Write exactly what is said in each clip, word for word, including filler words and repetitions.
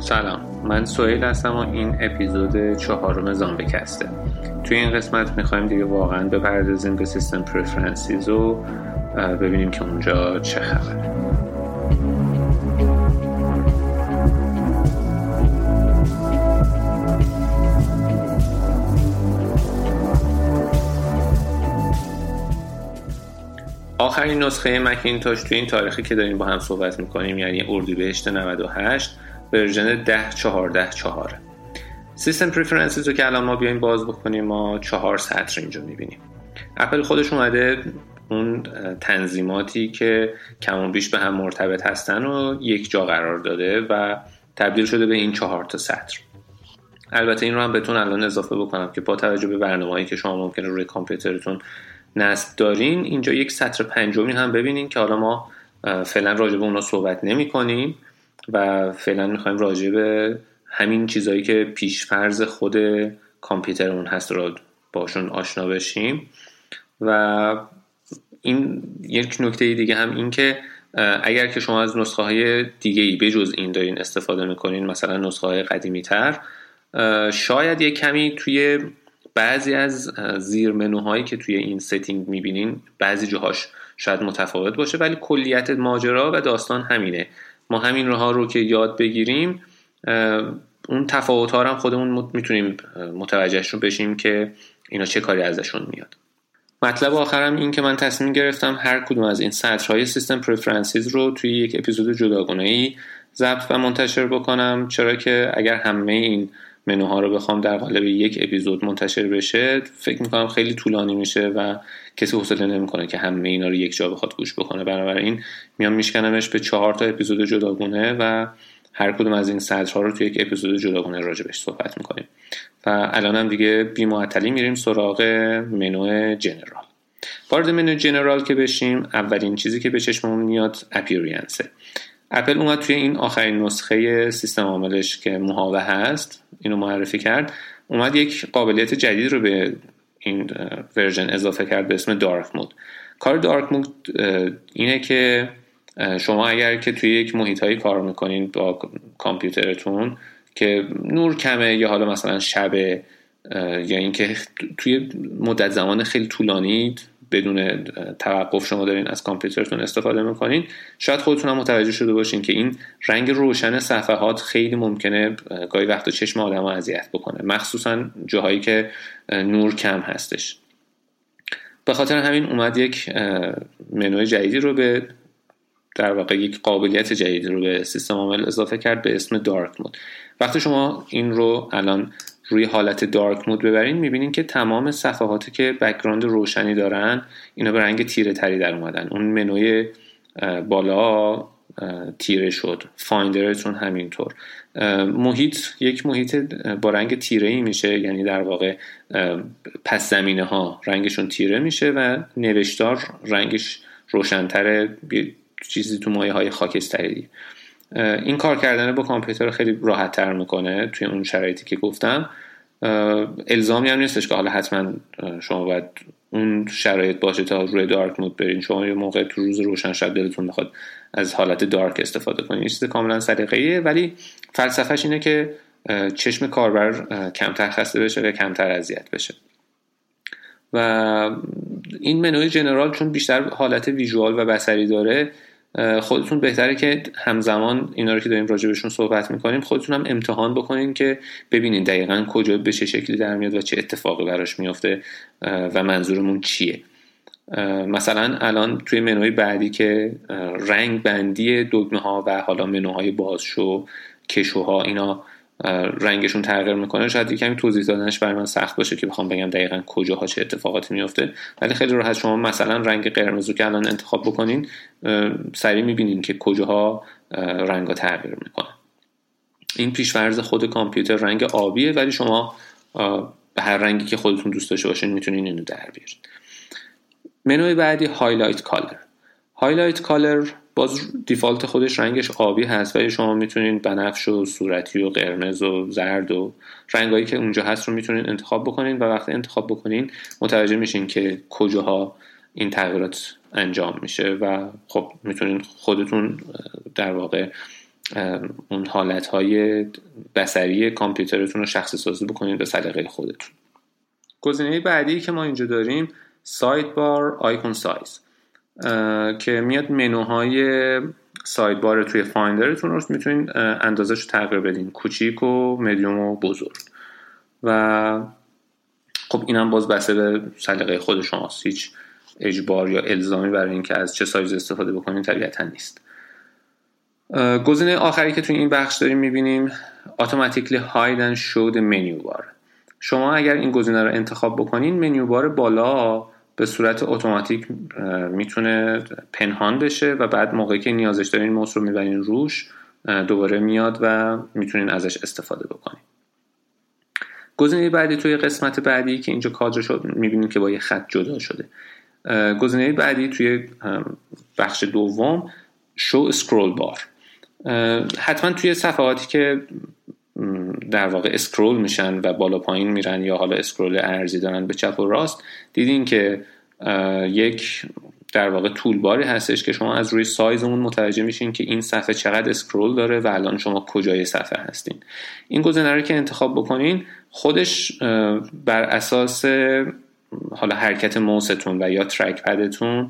سلام، من سهیل هستم و این اپیزود چهارم زامبیکسته. توی این قسمت میخوایم دیگه واقعا بپردازیم به سیستم پرفرنسیز و ببینیم که اونجا چه خبره. آخرین نسخه مکینتاش توی این تاریخی که داریم با هم صحبت میکنیم، یعنی اردیبهشت نود و هشت، ورژن ده چهارده چهار. سیستم پریفرنسز رو که الان ما بیایم باز بکنیم، ما چهار سطر اینجا میبینیم. اپل خودش اومده اون تنظیماتی که کم و بیش به هم مرتبط هستن رو یک جا قرار داده و تبدیل شده به این چهار تا سطر. البته این رو هم بهتون الان اضافه بکنم که با توجه به برنامه‌ای که شما ممکنه روی کامپیوترتون نصب دارین، اینجا یک سطر پنجمی هم ببینین که حالا ما فعلا راجع به اونها صحبت نمی‌کنیم و فعلا میخوایم راجع به همین چیزایی که پیشفرض خود کامپیوترمون هست را باشون آشنا بشیم. و این یک نکته دیگه هم این که اگر که شما از نسخه های دیگه‌ای بجز این دارین استفاده میکنین، مثلا نسخه های قدیمی تر، شاید یک کمی توی بعضی از زیر منوهایی که توی این سیتینگ میبینین بعضی جاهاش شاید متفاوت باشه، ولی کلیت ماجرا و داستان همینه. ما همین راها رو که یاد بگیریم، اون تفاوت‌ها رو هم خودمون میتونیم متوجهش رو بشیم که اینا چه کاری ازشون میاد. مطلب آخرم این که من تصمیم گرفتم هر کدوم از این سطرهای سیستم پرفرنسز رو توی یک اپیزود جداگانه‌ای ضبط و منتشر بکنم، چرا که اگر همه این منوها رو بخوام در قالب یک اپیزود منتشر بشه، فکر میکنم خیلی طولانی میشه و کسی حوصله نمیکنه که همه اینا رو یک جا بخواد گوش بکنه. بنابراین میام میشکنمش به چهار تا اپیزود جداگونه و هر کدوم از این سطرها رو توی یک اپیزود جداگونه راجبش صحبت میکنیم. و الان هم دیگه بی معطلی میریم سراغ منو جنرال. وارد منو جنرال که بشیم، اولین چیزی که به چشممون میاد اپیرینس. اپل اومد توی این آخرین نسخه سیستم عاملش که موهاوه هست، اینو معرفی کرد، اومد یک قابلیت جدید رو به این ورژن اضافه کرد به اسم دارک مود. کار دارک مود اینه که شما اگر که توی یک محیطایی کار میکنین با کامپیوترتون که نور کمه یا حالا مثلا شب، یا اینکه توی مدت زمان خیلی طولانی بدون توقف شما دارین از کامپیوترتون استفاده میکنین، شاید خودتون هم متوجه شده باشین که این رنگ روشن صفحات خیلی ممکنه گاهی وقتا چشم آدم رو اذیت بکنه، مخصوصا جاهایی که نور کم هستش. به خاطر همین اومد یک منوی جدیدی رو به در واقع یک قابلیت جدیدی رو به سیستم عامل اضافه کرد به اسم دارک مود. وقتی شما این رو الان روی حالت دارک مود ببرین، میبینین که تمام صفحاتی که بک‌گراند روشنی دارن اینا به رنگ تیره تری در اومدن. اون منوی بالا تیره شد، فایندرتون همینطور، محیط یک محیط با رنگ تیره‌ای میشه، یعنی در واقع پس زمینه ها رنگشون تیره میشه و نوشتار رنگش روشن‌تره، چیزی تو مایه های خاکستری. این کار کردن با کامپیوتر خیلی راحت تر میکنه توی اون شرایطی که گفتم. الزامی هم نیستش که حالا حتما شما باید اون شرایط باشه تا روی دارک مود برین. شما یه موقع تو روز روشن شب دلتون بخواد از حالت دارک استفاده کنید، این چیز کاملا سلیقه‌ایه، ولی فلسفهش اینه که چشم کاربر کمتر خسته بشه و کمتر اذیت بشه. و این منوی جنرال چون بیشتر حالت ویژوال و بصری داره، خودتون بهتره که همزمان اینا رو که داریم راجبشون صحبت میکنیم خودتون هم امتحان بکنین که ببینین دقیقاً کجا به چه شکلی در میاد و چه اتفاقی براش میفته و منظورمون چیه. مثلا الان توی منوی بعدی که رنگ بندی دکمه ها و حالا منوهای بازشو کشوها اینا رنگشون تغییر میکنه، شاید یکم توضیح دادنش برای من سخت باشه که بخوام بگم دقیقاً کجاها چه اتفاقاتی میفته، ولی خیلی راحت شما مثلا رنگ قرمز رو که الان انتخاب بکنین سریع میبینین که کجاها رنگا تغییر میکنه. این پیش‌فرض خود کامپیوتر رنگ آبیه، ولی شما به هر رنگی که خودتون دوست داشته باشین میتونین اینو در بیارید. منوی بعدی هایلایت کالر. هایلایت کالر باز دیفالت خودش رنگش آبی هست، ولی شما میتونین بنفش و صورتی و قرمز و زرد و رنگایی که اونجا هست رو میتونین انتخاب بکنین و وقتی انتخاب بکنین متوجه میشین که کجاها این تغییرات انجام میشه و خب میتونین خودتون در واقع اون حالت‌های بصری کامپیوترتون رو شخصی سازی بکنید به سلیقه خودتون. گزینه بعدی که ما اینجا داریم سایدبار آیکون سایز که میاد منوهای سایدبار توی فایندرتون رو میتونید اندازه‌اش رو تغییر بدین، کوچیک و مدیوم و بزرگ. و خب اینم باز بسته به سلیقه خود شماست، هیچ اجبار یا الزامی برای اینکه از چه سایز استفاده بکنید طبیعتاً نیست. گزینه آخری که توی این بخش داریم میبینیم automatically hide and show the menu bar. شما اگر این گزینه رو انتخاب بکنین منیو بار بالا به صورت اتوماتیک میتونه پنهان بشه و بعد موقعی که نیازش دارین موس رو میبرین روش دوباره میاد و میتونین ازش استفاده بکنین. گزینه بعدی توی قسمت بعدی که اینجا کادر شد میبینیم که با یه خط جدا شده. گزینه بعدی توی بخش دوم show scroll bar. حتما توی صفحاتی که در واقع اسکرول میشن و بالا پایین میرن یا حالا اسکرول ارزی دارن به چپ و راست دیدین که یک در واقع تولباری هستش که شما از روی سایز اون متوجه میشین که این صفحه چقدر اسکرول داره و الان شما کجای صفحه هستین. این گزینه رو که انتخاب بکنین خودش بر اساس حالا حرکت موستون و یا ترک پدتون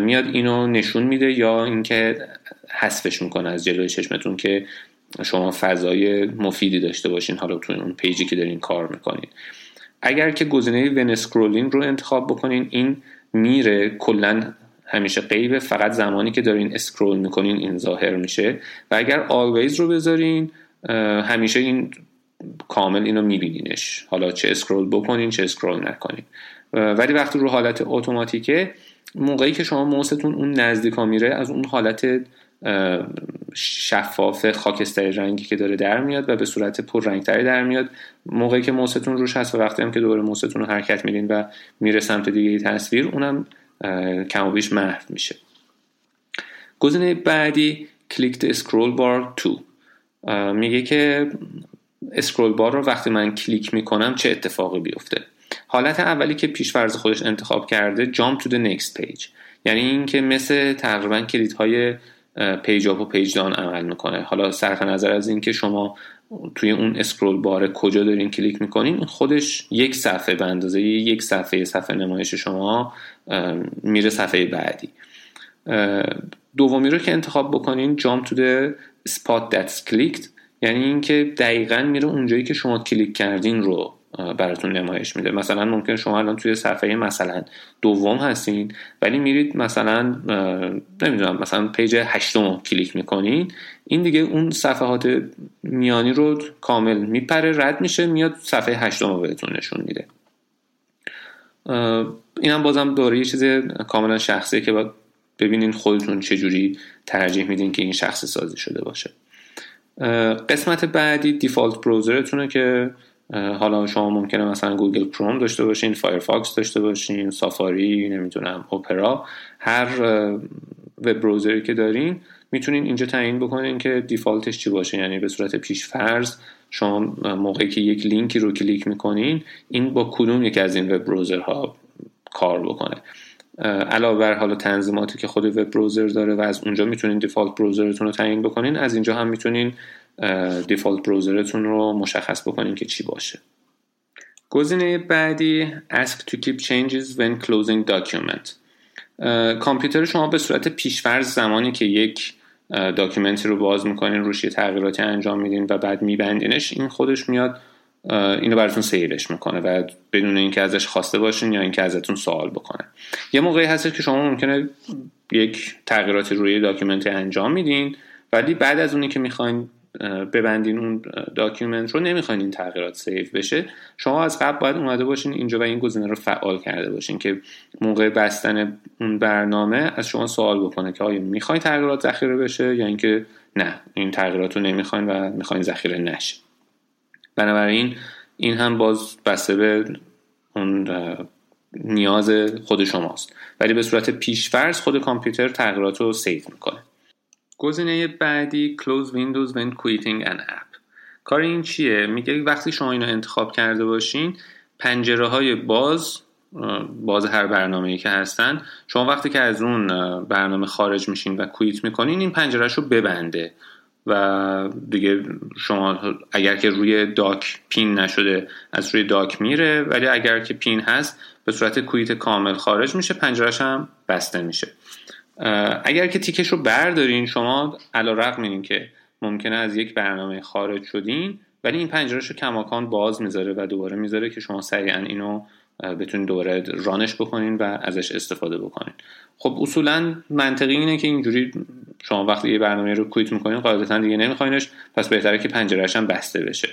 میاد اینو نشون میده یا اینکه حذفش میکنه از جلوی چشمتون که شما فضای مفیدی داشته باشین حالا تو اون پیجی که دارین کار میکنین. اگر که گزینه ون اسکرولینگ رو انتخاب بکنین این میره کلا همیشه غیبه، فقط زمانی که دارین اسکرول میکنین این ظاهر میشه و اگر always رو بذارین همیشه این کامل اینو میبینینش، حالا چه اسکرول بکنین چه اسکرول نکنین. ولی وقتی رو حالت اتوماتیکه موقعی که شما موستون اون نزدیکا میره از اون حالت شفاف خاکستری رنگی که داره در میاد و به صورت پر رنگتری در میاد موقعی که موستون روش هست و وقتی هم که دوباره موستون رو حرکت میدین و میره سمت دیگه تصویر اونم کم و بیش محو میشه. گزینه بعدی کلیک د اسکرول بار تو میگه که اسکرول بار رو وقتی من کلیک میکنم چه اتفاقی بیفته. حالت اولی که پیش‌فرض خودش انتخاب کرده jump to the next page، یعنی این که مثل تقریبا کلیدهای پیج آپ و پیج دان عمل میکنه. حالا صرف نظر از این که شما توی اون اسکرول بار کجا دارین کلیک میکنین خودش یک صفحه به اندازه یک صفحه صفحه نمایش شما میره صفحه بعدی. دومی رو که انتخاب بکنین jump to the spot that's clicked، یعنی این که دقیقاً میره اونجایی که شما کلیک کردین رو براتون نمایش میده. مثلا ممکن شما الان توی صفحه مثلا دوم هستین ولی میرید مثلا نمیدونم مثلا پیج هشتم رو کلیک میکنین این دیگه اون صفحات میانی رو کامل میپره رد میشه میاد صفحه هشتم رو بهتون نشون میده. اینم بازم دوره یه چیز کاملا شخصی که باید ببینین خودتون چجوری ترجیح میدین که این شخصی سازی شده باشه. قسمت بعدی دیفالت براوزرتونه که حالا شما ممکنه مثلا گوگل کروم داشته باشین، فایرفاکس داشته باشین، سافاری، نمیدونم اوپرا، هر وب براوزری که دارین میتونین اینجا تعیین بکنین که دیفالتش چی باشه. یعنی به صورت پیش فرض شما موقعی که یک لینکی رو کلیک میکنین این با کدوم یک از این وب براوزرها کار بکنه. علاوه بر حالا تنظیماتی که خود وب براوزر داره و از اونجا میتونین دیفالت براوزرتون رو تعیین بکنین، از اینجا هم میتونین دیفالت براوزرتون رو مشخص بکنین که چی باشه. گزینه بعدی ask to keep changes when closing document. کامپیوتر شما به صورت پیش‌فرض زمانی که یک داکیومنتی رو باز میکنین روش یه تغییراتی انجام میدین و بعد میبندینش این خودش میاد اینو براتون سیوش میکنه و بدون اینکه ازش خواسته باشین یا اینکه ازتون سوال بکنه. یه موقعی هست که شما ممکنه یک تغییراتی روی داکیومنت انجام میدین ولی بعد از اونی که میخواین ببندین اون داکیومنت رو نمیخواین این تغییرات سیو بشه، شما از قبل باید اومده باشین اینجا و این گزینه رو فعال کرده باشین که موقع بستن اون برنامه از شما سوال بکنه که آیا میخواین تغییرات ذخیره بشه یا اینکه نه این تغییرات رو نمیخواین و میخواین ذخیره نشه. بنابراین این هم باز بسته به اون نیاز خود شماست ولی به صورت پیش‌فرض خود کامپیوتر تغییرات رو سیو میکنه. گزینه بعدی Close Windows when quitting an app. کار این چیه؟ میگه وقتی شما اینو انتخاب کرده باشین پنجره های باز باز هر برنامه‌ای که هستن شما وقتی که از اون برنامه خارج میشین و کویت میکنین این پنجرهشو ببنده و دیگه شما اگر که روی داک پین نشده از روی داک میره، ولی اگر که پین هست به صورت کویت کامل خارج میشه، پنجرهش هم بسته میشه. اگر که تیکش رو بردارین شما علیرغم این که ممکنه از یک برنامه خارج شدین، ولی این پنجرهش رو کماکان باز میذاره و دوباره میذاره که شما سریعا اینو بتونید دوباره رانش بکنین و ازش استفاده بکنین. خب اصولا منطقی اینه که اینجوری شما وقتی یه برنامه رو کویت میکنین قاعدتا دیگه نمیخواینش، پس بهتره که پنجرهش هم بسته بشه.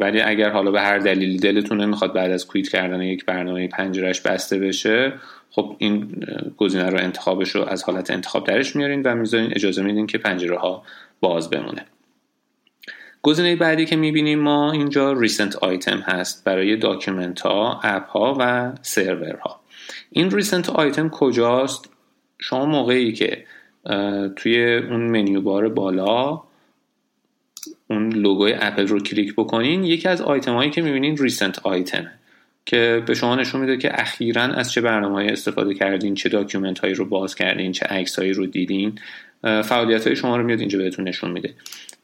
ولی اگر حالا به هر دلیلی دلتون نمیخواد بعد از کویت کردن یک برنامه پنجرهش بسته بشه، خب این گزینه رو انتخابش رو از حالت انتخاب درش میارین و میذارین اجازه میدین که پنجره‌ها باز بمونه. گزینه بعدی که میبینیم ما اینجا ریسنت آیتم هست برای داکیومنت ها، اپ ها و سرور ها. این ریسنت آیتم کجاست؟ شما موقعی که توی اون منیو بار بالا اون لوگوی اپل رو کلیک بکنین، یکی از آیتم هایی که میبینین ریسنت آیتمه که به شما نشون میده که اخیراً از چه برنامه‌ای استفاده کردین، چه داکیومنت هایی رو باز کردین، چه عکس هایی رو دیدین. فعالیت های شما رو میاد اینجا بهتون نشون میده.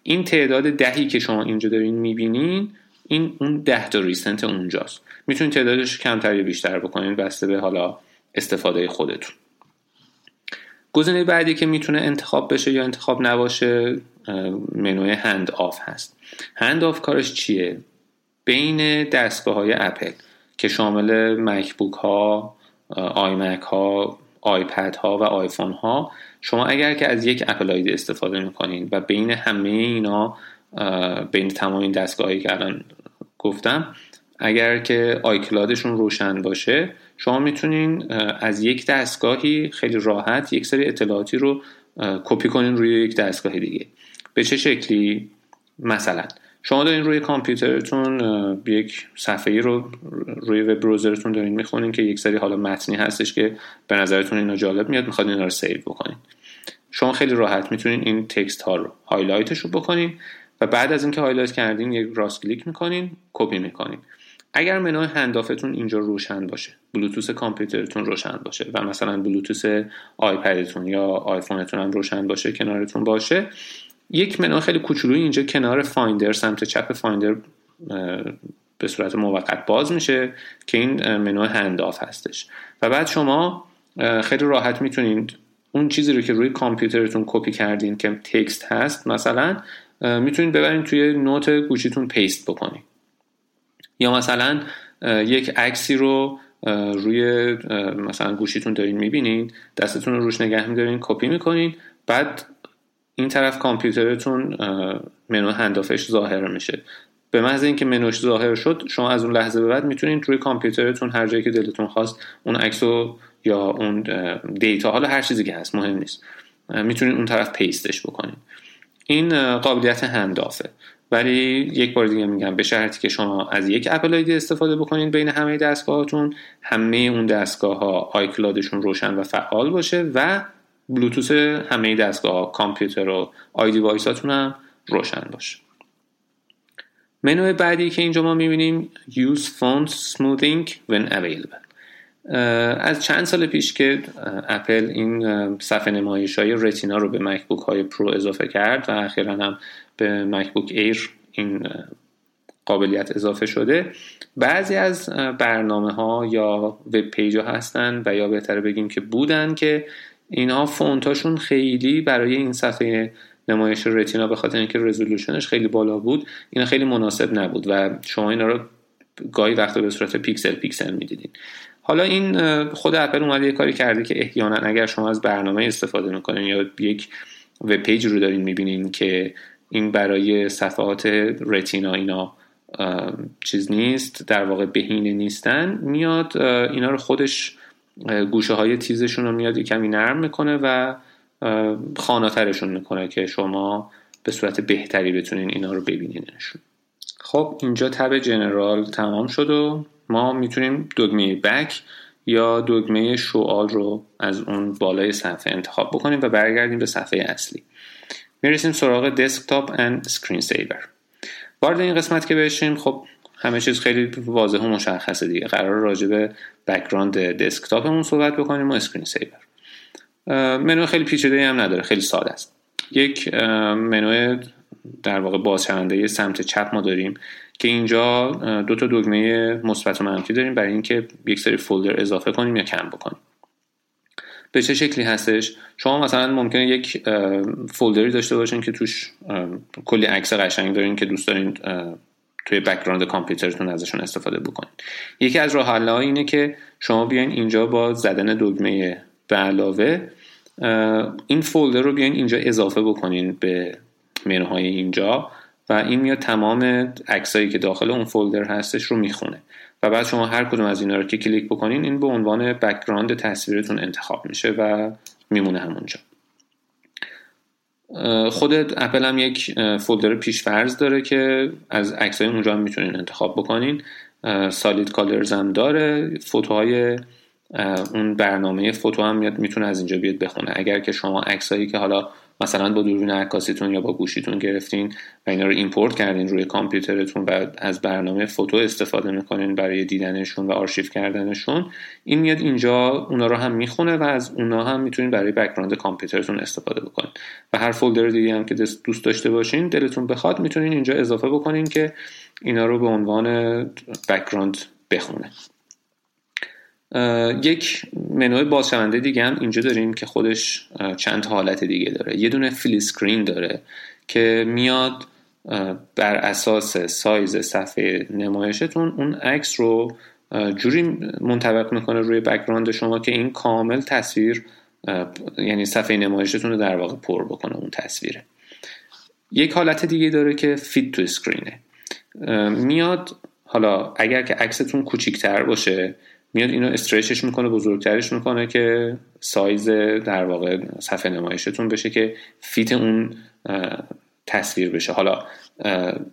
این تعداد دهی که شما اینجا دارین میبینین، این اون ده تا ریسنت اونجاست. میتونید تعدادش کمتر یا بیشتر بکنین بسته به حالا استفاده خودتون. گزینه بعدی که میتونه انتخاب بشه یا انتخاب نباشه منوی هند آف هست. هند آف کارش چیه؟ بین دستگاه‌های اپل که شامل مکبوک ها، آی مک ها، آیپد ها و آیفون ها، شما اگر که از یک اپل آیدی استفاده میکنین و بین همه اینا، بین تمام این دستگاهایی که الان گفتم، اگر که آیکلادشون روشن باشه، شما میتونین از یک دستگاهی خیلی راحت یک سری اطلاعاتی رو کپی کنین روی یک دستگاه دیگه. به چه شکلی؟ مثلا شما دارین روی کامپیوترتون یک صفحه‌ای رو روی وب براوزرتون دارین میخونین که یک سری حالا متنی هستش که به نظرتون اینا جالب میاد، میخواد اینا رو سیو بکنین. شما خیلی راحت میتونین این تکست ها رو هایلایتش رو بکنین و بعد از اینکه هایلایت کردین یک راست کلیک میکنین، کپی میکنین. اگر منوی هندافتون اینجا روشن باشه، بلوتوث کامپیوترتون روشن باشه و مثلا بلوتوث آیپدتون یا آیفونتون هم روشن باشه، کنارتون باشه، یک منو خیلی کوچولویی اینجا کنار فایندر، سمت چپ فایندر به صورت موقت باز میشه که این منو هنداف هستش و بعد شما خیلی راحت میتونید اون چیزی رو که روی کامپیوترتون کپی کردین که تکست هست مثلا، میتونید ببرین توی نوت گوشیتون پیست بکنین، یا مثلا یک عکسی رو روی مثلا گوشیتون دارین میبینین، دستتون رو روش نگه میدارین، کپی میکنین، بعد این طرف کامپیوترتون منو هندافش ظاهر میشه. به محض اینکه منوش ظاهر شد، شما از اون لحظه به بعد میتونید روی کامپیوترتون هر جایی که دلتون خواست اون عکسو یا اون دیتا، حالا هر چیزی که هست مهم نیست، میتونید اون طرف پیستش بکنید. این قابلیت هندافه. ولی یک بار دیگه میگم، به شرطی که شما از یک اپل آیدی استفاده بکنید بین همه دستگاهاتون، همه اون دستگاه‌ها آیکلادشون روشن و فعال باشه و بلوتوث همه دستگاه، کامپیوتر و آی دیوایس هاتون هم روشن باشه. منوی بعدی که اینجا ما میبینیم Use Phone Smoothing When Available. از چند سال پیش که اپل این صفحه نمایش های رتینا رو به مکبوک های پرو اضافه کرد و اخیراً هم به مکبوک ایر این قابلیت اضافه شده، بعضی از برنامه ها یا وب پیج ها هستن و یا بهتره بگیم که بودن که اینا فونتاشون خیلی برای این صفحه نمایش رتینا به خاطر اینکه رزولوشنش خیلی بالا بود، اینا خیلی مناسب نبود و شما اینا رو گاهی وقتا به صورت پیکسل پیکسل میدیدین. حالا این خود اپل اومده یه کاری کرده که احیانا اگر شما از برنامه استفاده میکنین یا یک وب پیج رو دارین میبینین که این برای صفحات رتینا اینا چیز نیست، در واقع بهینه نیستن، میاد اینا رو خودش گوشه های تیزشون رو میاد کمی نرم میکنه و خاناترشون میکنه که شما به صورت بهتری بتونین اینا رو ببینینشون. خب اینجا تب جنرال تمام شد و ما میتونیم دکمه بک یا دکمه شوال رو از اون بالای صفحه انتخاب بکنیم و برگردیم به صفحه اصلی. میرسیم سراغ دسکتاپ اند سکرین سیور. وارد این قسمت که بشیم، خب همه چیز خیلی واضح و مشخصه دیگه. قرار راجع به بک‌گراند دسکتاپمون صحبت بکنیم و اسکرین سیور. منو خیلی پیچیده‌ای هم نداره، خیلی ساده است. یک منوی در واقع بازشونده سمت چپ ما داریم که اینجا دو تا دکمه مثبت و منفی داریم برای اینکه یک سری فولدر اضافه کنیم یا کم بکنیم. به چه شکلی هستش؟ شما مثلا ممکنه یک فولدری داشته باشین که توش کلی عکس قشنگ دارین که دوست دارین توی بک‌گراند کامپیوترتون ازشون استفاده بکنین. یکی از راه حل‌ها اینه که شما بیاین اینجا با زدن دکمه به علاوه این فولدر رو بیاین اینجا اضافه بکنین به منوهای اینجا و این میاد تمام عکسایی که داخل اون فولدر هستش رو میخونه و بعد شما هر کدوم از اینا رو که کلیک بکنین این به عنوان بک‌گراند تصویرتون انتخاب میشه و میمونه همونجا. خود اپل هم یک فولدر پیش‌فرض داره که از عکسای اونجا هم میتونین انتخاب بکنین. سالید کالرز هم داره. فوتوهای اون برنامه فوتو هم میاد میتونه از اینجا بیاد بخونه. اگر که شما عکسایی که حالا مثلا با دوربین عکاسیتون یا با گوشیتون گرفتین و اینا رو ایمپورت کردین روی کامپیوترتون و از برنامه فوتو استفاده میکنین برای دیدنشون و آرشیو کردنشون، این میاد اینجا اونا رو هم میخونه و از اونا هم میتونین برای بک‌گراند کامپیوترتون استفاده بکنین و هر فولدر دیگه هم که دوست داشته باشین دلتون بخواد میتونین اینجا اضافه بکنین که اینا رو به عنوان بک‌گراند بخونه. یک منوی بازشونده دیگه هم اینجا داریم که خودش چند حالت دیگه داره. یه دونه فیل اسکرین داره که میاد بر اساس سایز صفحه نمایشتون اون عکس رو جوری منطبق میکنه روی بک‌گراند شما که این کامل تصویر، یعنی صفحه نمایشتون رو در واقع پر بکنه اون تصویره. یک حالت دیگه داره که فیت تو اسکرینه. میاد حالا اگر که عکستون کوچیک‌تر باشه میاد اینو استرچش میکنه، بزرگترش میکنه که سایز در واقع صفحه نمایشتون بشه که فیت اون تصویر بشه. حالا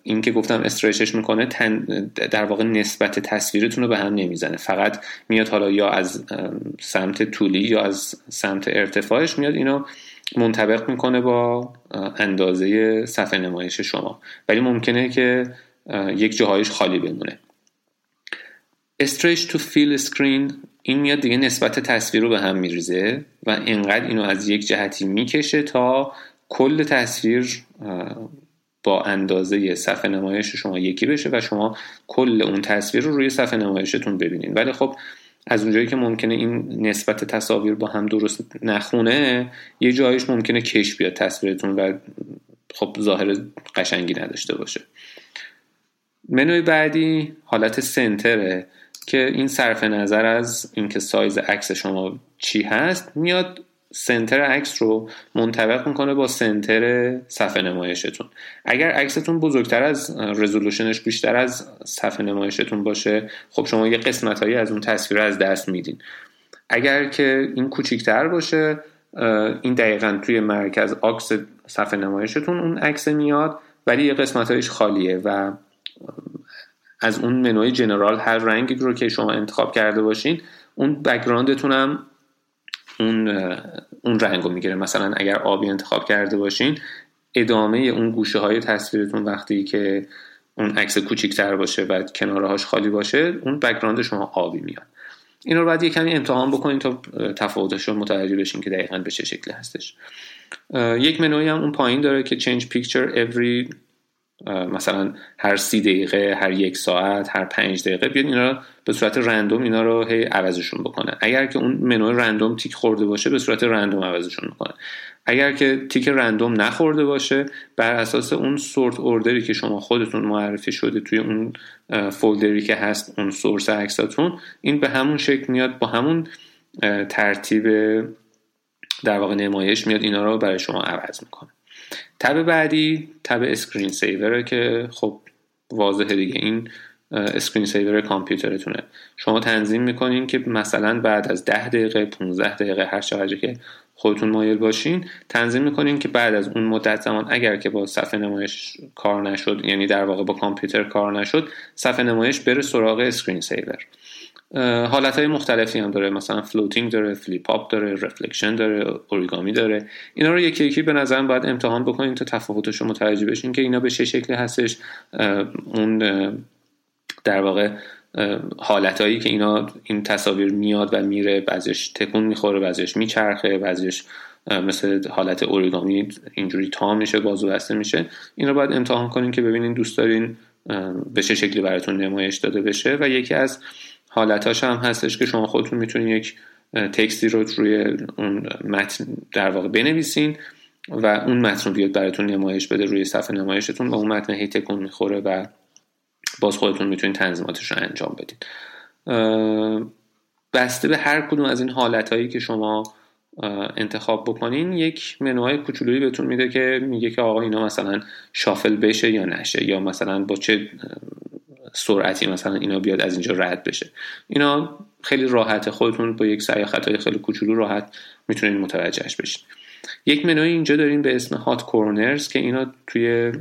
این که گفتم استرچش میکنه در واقع نسبت تصویرتون رو به هم نمیزنه، فقط میاد حالا یا از سمت طولی یا از سمت ارتفاعش میاد اینو منطبق میکنه با اندازه صفحه نمایش شما، ولی ممکنه که یک جاهایش خالی بمونه. استریچ تو فیل اسکرین این میاد دیگه نسبت تصویر رو به هم میریزه و اینقدر اینو از یک جهتی میکشه تا کل تصویر با اندازه صفحه نمایش شما یکی بشه و شما کل اون تصویر رو روی صفحه نمایشتون ببینین. ولی خب از اونجایی که ممکنه این نسبت تصاویر با هم درست نخونه، یه جایش ممکنه کش بیاد تصویرتون و خب ظاهر قشنگی نداشته باشه. منوی بعدی حالت سنتره که این صرف نظر از اینکه سایز عکس شما چی هست میاد سنتر عکس رو منطبق میکنه با سنتر صفحه نمایشتون. اگر عکستون بزرگتر از رزولوشنش بیشتر از صفحه نمایشتون باشه، خب شما یه قسمتایی از اون تصویر از دست میدین. اگر که این کوچیکتر باشه، این دقیقاً توی مرکز آکس صفحه نمایشتون اون عکس میاد، ولی یه قسمتایش خالیه و از اون منوی جنرال هر رنگی رو که شما انتخاب کرده باشین اون بک‌گراندتون هم اون اون رنگو میگیره. مثلا اگر آبی انتخاب کرده باشین، ادامه اون گوشه های تصویرتون وقتی که اون عکس کوچیک‌تر باشه و کنارهاش خالی باشه اون بک‌گراند شما آبی میاد. اینو بعد یه کمی امتحان بکنین تا تفاوتش رو متوجه بشین که دقیقاً به چه شکلی هستش. یک منوی هم اون پایین داره که change picture every، مثلا هر سی دقیقه، هر یک ساعت، هر پنج دقیقه بیاد اینا رو به صورت رندوم اینا رو هی عوضشون بکنه. اگر که اون منوی رندوم تیک خورده باشه به صورت رندوم عوضشون میکنه. اگر که تیک رندوم نخورده باشه، بر اساس اون سورت اوردری که شما خودتون معرفی شده توی اون فولدری که هست اون سورس عکساتون، این به همون شکل میاد با همون ترتیب در واقع نمایش میاد اینا رو برای شما عوض میکنه. تب بعدی تب اسکرین سیوره که خب واضحه دیگه، این اسکرین سیور کامپیوترتونه. شما تنظیم میکنین که مثلا بعد از ده دقیقه، پانزده دقیقه، هر چقدر که خودتون مایل باشین تنظیم میکنین که بعد از اون مدت زمان اگر که با صفحه نمایش کار نشد، یعنی در واقع با کامپیوتر کار نشد، صفحه نمایش بره سراغ اسکرین سیور. حالتهای مختلفی هم داره، مثلا فلوتینگ داره، فلیپ آپ داره، رفلکشن داره، اوریگامی داره. اینا رو یکی یکی به نظرم باید امتحان بکنین تا تفاوتش رو متوجه بشین که اینا به چه شکلی هستش. اون در واقع حالتایی که اینا این تصاویر میاد و میره، بعضیش تکون میخوره، بعضیش میچرخه، بعضیش مثل حالت اوریگامی اینجوری تا میشه باز و بسته میشه. این رو باید امتحان کنین که ببینین دوست دارین به چه شکلی براتون نمایش داده بشه. و یکی از حالتاش هم هستش که شما خودتون میتونین یک تکستی رو روی اون متن در واقع بنویسین و اون متن رو بیاد براتون نمایش بده روی صفحه نمایشتون و اون متن هی تکون میخوره و باز خودتون میتونین تنظیماتش رو انجام بدین. بسته به هر کدوم از این حالتایی که شما انتخاب بکنین یک منوهای کوچولویی بهتون میده که میگه که آقا اینا مثلا شافل بشه یا نشه، یا مثلا با چه سرعتی مثلا اینا بیاد از اینجا رد بشه. اینا خیلی راحت، خودتون با یک سعی خطای خیلی کوچولو راحت میتونین متوجهش بشین. یک منوی اینجا داریم به اسم هات کورنرز که اینا توی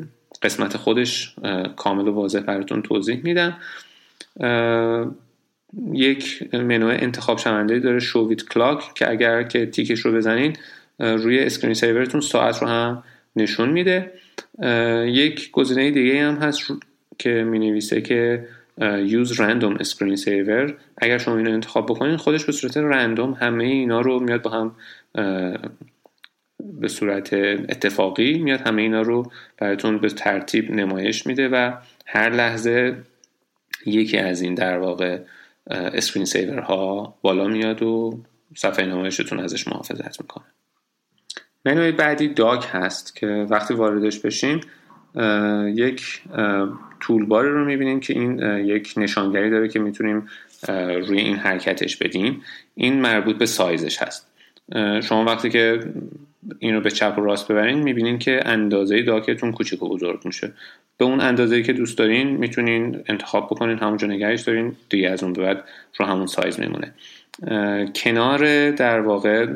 قسمت خودش کامل و واضح براتون توضیح میدم. یک منو انتخاب شونده داره شو ویت کلاک که اگر که تیکش رو بزنین روی اسکرین سیورتون ساعت رو هم نشون میده. یک گزینه دیگه هم هست که می نویسه که یوز رندوم اسکرین سیور. اگر شما اینو انتخاب بکنین خودش به صورت رندوم همه اینا رو میاد با هم به صورت اتفاقی میاد همه اینا رو براتون به ترتیب نمایش میده و هر لحظه یکی از این در واقع اسکرین سیور ها بالا میاد و صفحه نمایشتون ازش محافظت میکنه. منوی بعدی داک هست که وقتی واردش بشیم یک تولبار رو میبینیم که این یک نشانگری داره که میتونیم روی این حرکتش بدیم. این مربوط به سایزش هست. شما وقتی که این رو به چپ و راست ببرین میبینین که اندازه داکتون کوچیک و بزرگ میشه. به اون اندازه‌ای که دوست دارین میتونین انتخاب بکنین، همونجا نگهش دارین، دیگه از اون به بعد رو همون سایز میمونه. کنار در واقع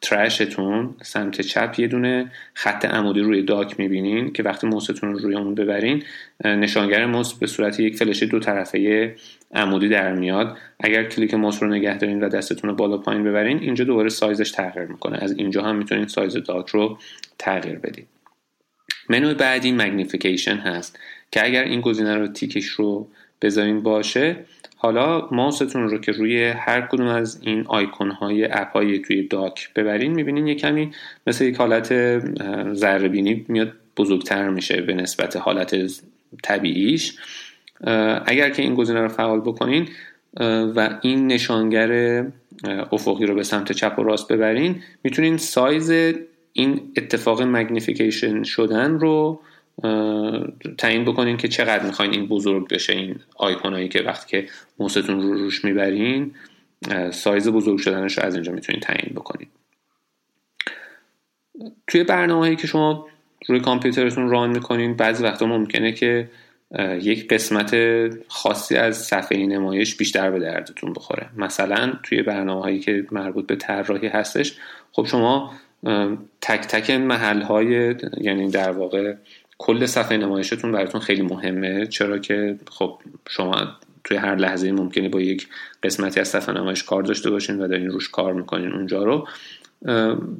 ترشتون سمت چپ یه دونه خط عمودی روی داک میبینین که وقتی موستون رو روی اون ببرین نشانگر موس به صورت یک فلش دو طرفه عمودی در میاد. اگر کلیک موس رو نگه دارین و دستتون رو بالا پایین ببرین اینجا دوباره سایزش تغییر میکنه. از اینجا هم میتونین سایز داک رو تغییر بدین. منوی بعدی مگنیفیکیشن هست که اگر این گزینه رو تیکش رو بذارین باشه، حالا ماوستون رو که روی هر کدوم از این آیکون های اپ های توی داک ببرین میبینین یه کمی مثل یک حالت ذره بینی میاد بزرگتر میشه به نسبت حالت طبیعیش. اگر که این گزینه رو فعال بکنین و این نشانگر افقی رو به سمت چپ و راست ببرین میتونین سایز این اتفاق مگنیفیکیشن شدن رو تعیین بکنین که چقدر میخواین این بزرگ بشه. این آیکونایی که وقتی که موستون رو روش میبرین سایز بزرگ شدنش رو از اینجا میتونین تعیین بکنین. توی برنامه‌هایی که شما روی کامپیوترتون ران میکنین بعضی وقتا ممکنه که یک قسمت خاصی از صفحه نمایش بیشتر به دردتون بخوره. مثلا توی برنامه‌هایی که مربوط به طراحی هستش، خب شما تک تک محل‌های یعنی در واقع کل صفحه نمایشتون براتون خیلی مهمه، چرا که خب شما توی هر لحظه ممکنه با یک قسمتی از صفحه نمایش کار داشته باشین و دارین روش کار میکنین اونجا رو.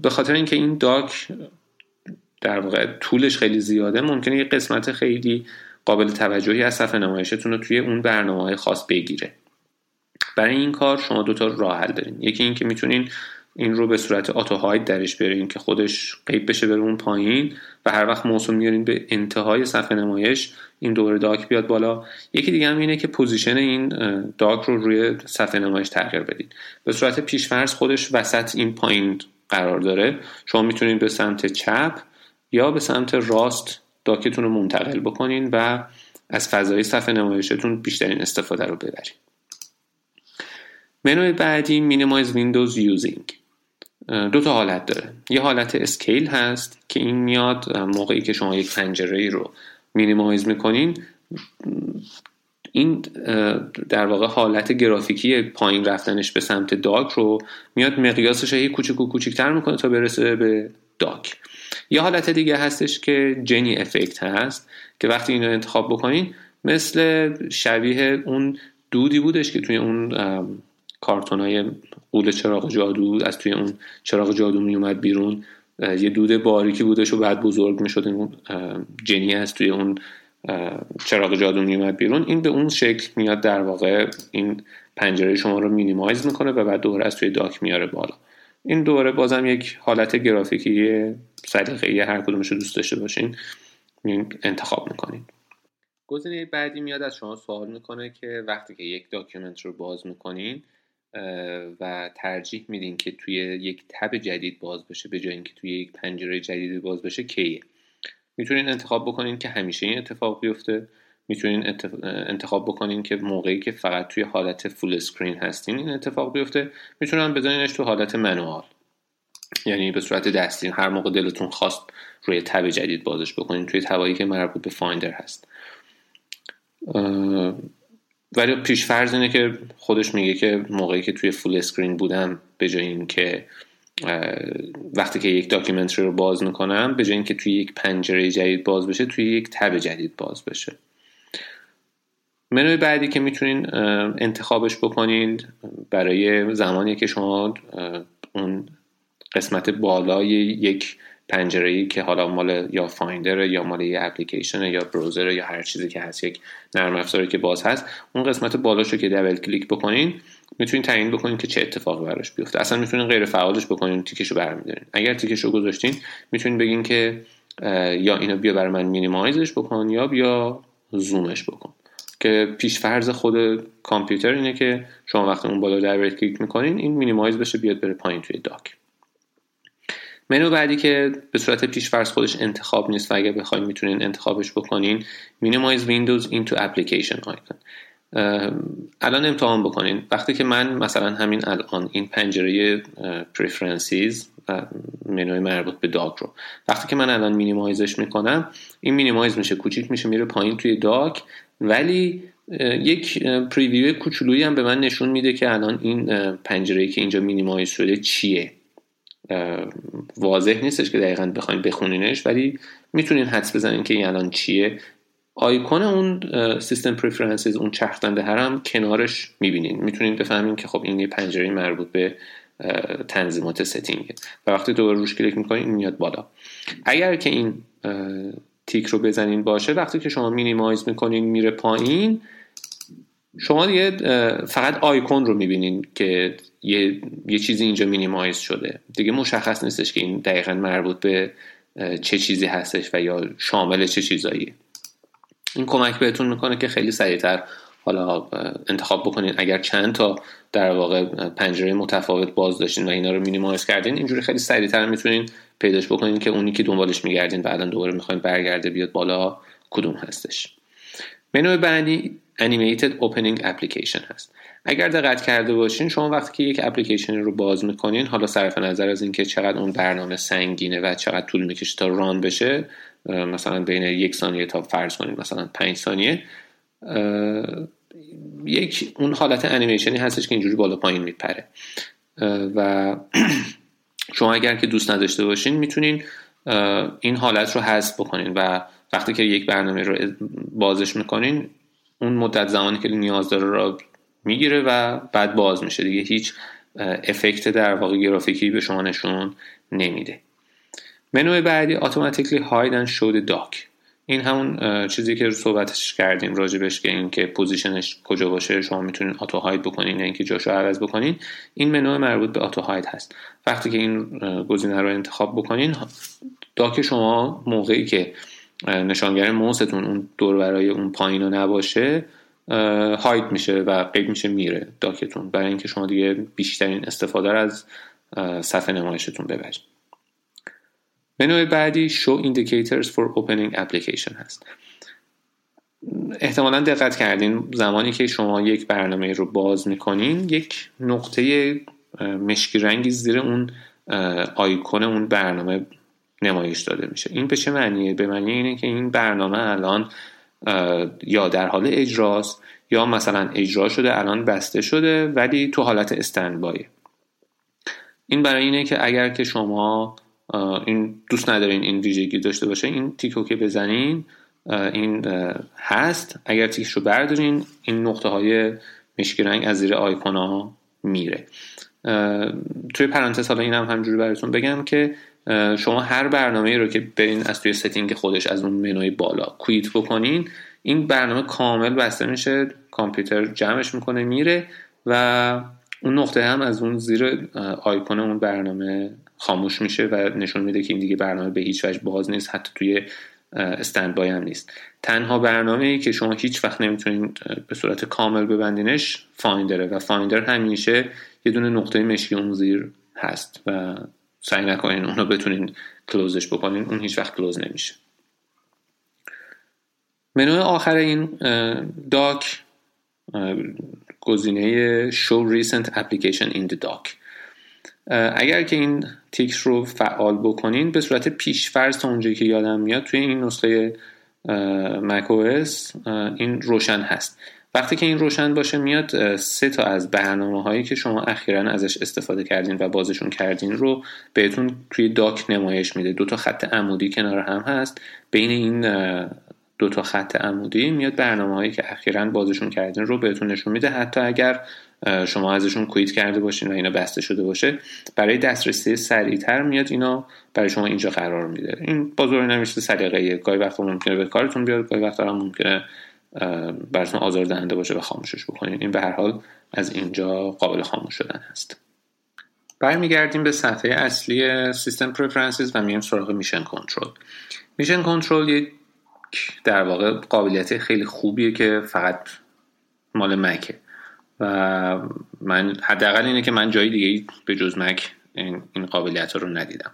به خاطر اینکه این داک در واقع طولش خیلی زیاده ممکنه یک قسمت خیلی قابل توجهی از صفحه نمایشتون رو توی اون برنامه‌های خاص بگیره. برای این کار شما دوتا راه حل دارین. یکی این که میتونین این رو به صورت آتو هاید درش بیارین که خودش غیب بشه بره اون پایین و هر وقت موس رو میارین به انتهای صفحه نمایش این دوره داک بیاد بالا. یکی دیگه هم اینه که پوزیشن این داک رو روی صفحه نمایش تغییر بدین. به صورت پیش‌فرض خودش وسط این پایین قرار داره، شما میتونین به سمت چپ یا به سمت راست داکتون رو منتقل بکنین و از فضای صفحه نمایشتون بیشترین استفاده رو ببرین. منوی بعدی مینیمایز ویندوز یوزینگ دو تا حالت داره. یه حالت اسکیل هست که این میاد موقعی که شما یک پنجره‌ای رو مینیمایز میکنین این در واقع حالت گرافیکی پایین رفتنش به سمت داک رو میاد مقیاسش رو کوچیک و کوچیک‌تر میکنه تا برسه به داک. یه حالت دیگه هستش که جنی افکت هست که وقتی اینو انتخاب بکنین مثل شبیه اون دودی بودش که توی اون کارتونای قول چراغ جادو از توی اون چراغ جادو می اومد بیرون، یه دود باریکی بودش و بعد بزرگ می شد. اون جنی از توی اون چراغ جادو می اومد بیرون. این به اون شکل میاد در واقع این پنجره شما رو مینیمایز میکنه و بعد دوباره از توی داک میاره بالا. این دوره بازم یک حالت گرافیکی سلیقه‌ای هر کدومش رو دوست داشته باشین انتخاب میکنین. گزینه بعدی میاد از شما سوال میکنه که وقتی که یک داکیومنت رو باز میکنین و ترجیح میدین که توی یک تب جدید باز بشه به جای اینکه توی یک پنجره جدید باز بشه کیه. میتونین انتخاب بکنین که همیشه این اتفاق بیفته، میتونین اتف... انتخاب بکنین که موقعی که فقط توی حالت فول اسکرین هستین این اتفاق بیفته، میتونن بذارینش تو حالت منوال، یعنی به صورت دستی هر موقع دلتون خواست روی تب جدید بازش بکنین توی تبایی که مربوط به فایندر هست. اه... ولی پیش فرض اینه که خودش میگه که موقعی که توی فول اسکرین بودم به جای اینکه وقتی که یک داکیومنت رو باز میکنم به جای اینکه توی یک پنجره جدید باز بشه توی یک تب جدید باز بشه. منوی بعدی که میتونین انتخابش بکنید برای زمانی که شما اون قسمت بالای یک پنجره‌ای که حالا مال یا فایندر یا مال یه اپلیکیشن یا براوزر یا هر چیزی که هست، یک نرم افزاری که باز هست، اون قسمت بالاشو که دابل کلیک بکنین میتونین تعیین بکنین که چه اتفاقی براش بیفته. اصلا میتونین غیر فعالش بکنین، تیکشو برمی‌دارین. اگر تیکشو گذاشتین میتونین بگین که یا اینو بیا برای من مینیمایزش بکن یا بیا زومش بکن، که پیش فرض خود کامپیوتر اینه که شما وقتی اون بالا دابل کلیک می‌کنین این مینیمایز بشه بیاد بره پایین توی داک. منو بعدی که به صورت پیش فرض خودش انتخاب نیست و اگر بخواید میتونین انتخابش بکنین، minimize windows into application icon. الان امتحان بکنین وقتی که من مثلا همین الان این پنجره preferences منوی مربوط به داک رو وقتی که من الان مینیمایزش میکنم این مینیمایز میشه، کوچیک میشه، میره پایین توی داک، ولی یک پریویو کوچولویی هم به من نشون میده که الان این پنجره‌ای که اینجا مینیمایز شده چیه. واضح نیستش که دقیقاً بخواید بخونینش، ولی میتونین حدس بزنین که این الان چیه. آیکون اون سیستم پرفرنسز، اون چرخنده هرم کنارش میبینین، میتونین بفهمین که خب این یه پنجره مربوط به تنظیمات ستینگه و وقتی دوباره روش کلیک میکنین این میاد بالا. اگر که این تیک رو بزنین باشه وقتی که شما مینیمایز میکنین میره پایین، شما دیگه فقط آیکون رو میبینین که یه یه چیزی اینجا مینیمایز شده، دیگه مشخص نیستش که این دقیقاً مربوط به چه چیزی هستش و یا شامل چه چیزاییه. این کمک بهتون میکنه که خیلی سریعتر حالا انتخاب بکنین. اگر چند تا در واقع پنجره متفاوت باز داشتین و اینا رو مینیمایز کردین، اینجوری خیلی سریعتر میتونین پیداش بکنین که اونی که دنبالش میگردین بعداً دوباره میخواین برگرده بیاد بالا کدوم هستش. منوی بعدی Animated Opening Application هست. اگر دقت کرده باشین شما وقتی که یک اپلیکیشن رو باز میکنین، حالا صرف نظر از اینکه چقدر اون برنامه سنگینه و چقدر طول میکشه تا ران بشه، مثلا بین یک ثانیه تا فرض کنین مثلا پنج ثانیه، یک اون حالت انیمیشنی هستش که اینجوری بالا پایین میپره و شما اگر که دوست نداشته باشین میتونین این حالت رو حذف بکنین و وقتی که یک برنامه رو بازش میکنین اون مدت زمانی که نیاز داره را میگیره و بعد باز میشه، دیگه هیچ افکت در واقع گرافیکی به شما نشون نمیده. منوی بعدی automatically hide and show the dock. این همون چیزی که صحبتش کردیم راجبش که این که پوزیشنش کجا باشه شما میتونین آتو هاید بکنین یا اینکه جاشو عوض بکنین. این منو مربوط به آتو هاید هست. وقتی که این گزینه رو انتخاب بکنین، داک شما موقعی که نشانگر موستون اون دور برای اون پایین رو نباشه هاید میشه و غیب میشه، میره داکتون، برای اینکه شما دیگه بیشترین استفاده رو از صفحه نمایشتون ببرید. منوی بعدی show indicators for opening application هست. احتمالا دقت کردین زمانی که شما یک برنامه رو باز میکنین یک نقطه مشکی رنگی زیر اون آیکون اون برنامه نمایش داده میشه. این به چه معنیه؟ به معنی اینه که این برنامه الان یا در حال اجراست یا مثلا اجرا شده الان بسته شده ولی تو حالت استندبایه. این برای اینه که اگر که شما این دوست ندارین این ویژگی داشته باشه این تیکو که بزنین این هست، اگر تیکشو بردارین این نقطه های مشکی رنگ از زیر آیکون ها میره. توی پرانتز حالا اینم هم همجوری براتون بگم که شما هر برنامه‌ای رو که برین از توی ستینگ خودش از اون منوی بالا کویت بکنین این برنامه کامل بسته میشه، کامپیوتر جمعش میکنه میره و اون نقطه هم از اون زیر آیکون اون برنامه خاموش میشه و نشون میده که این دیگه برنامه به هیچ وجه باز نیست، حتی توی استندبای هم نیست. تنها برنامه‌ای که شما هیچ وقت نمیتونید به صورت کامل ببندینش فایندره و فایندر همیشه یه دونه نقطه مشکی اون زیر هست و سعی نکنین اونو بتونین کلوزش بکنین، اون هیچ وقت کلوز نمیشه. منوی آخر این داک گزینه show recent application in the dock، اگر که این تیک رو فعال بکنین به صورت پیشفرض تا اونجایی که یادم میاد توی این نسخه مک او اس این روشن هست. وقتی که این روشن باشه میاد سه تا از برنامه هایی که شما اخیراً ازش استفاده کردین و بازشون کردین رو بهتون توی داک نمایش میده. دو تا خط عمودی کنار هم هست، بین این دو تا خط عمودی میاد برنامه هایی که اخیراً بازشون کردین رو بهتون نشون میده، حتی اگر شما ازشون کویت کرده باشین و اینا بسته شده باشه. برای دسترسی سریعتر میاد اینا برای شما اینجا قرار میده. این بازاریابیش سلیقه‌ایه، گاهی وقتا ممکنه به کارتون بیاد، گاهی وقتا هم ممکنه براتون آزاردهنده باشه و خاموشش بکنین. این به هر حال از اینجا قابل خاموش شدن هست. برمیگردیم به صفحه اصلی سیستم پرفرنسز و میایم سراغ میشن کنترل. میشن کنترل یک در واقع قابلیت خیلی خوبیه که فقط مال مکه و من حداقل اینه که من جای دیگه به جز مک این قابلیت ها رو ندیدم.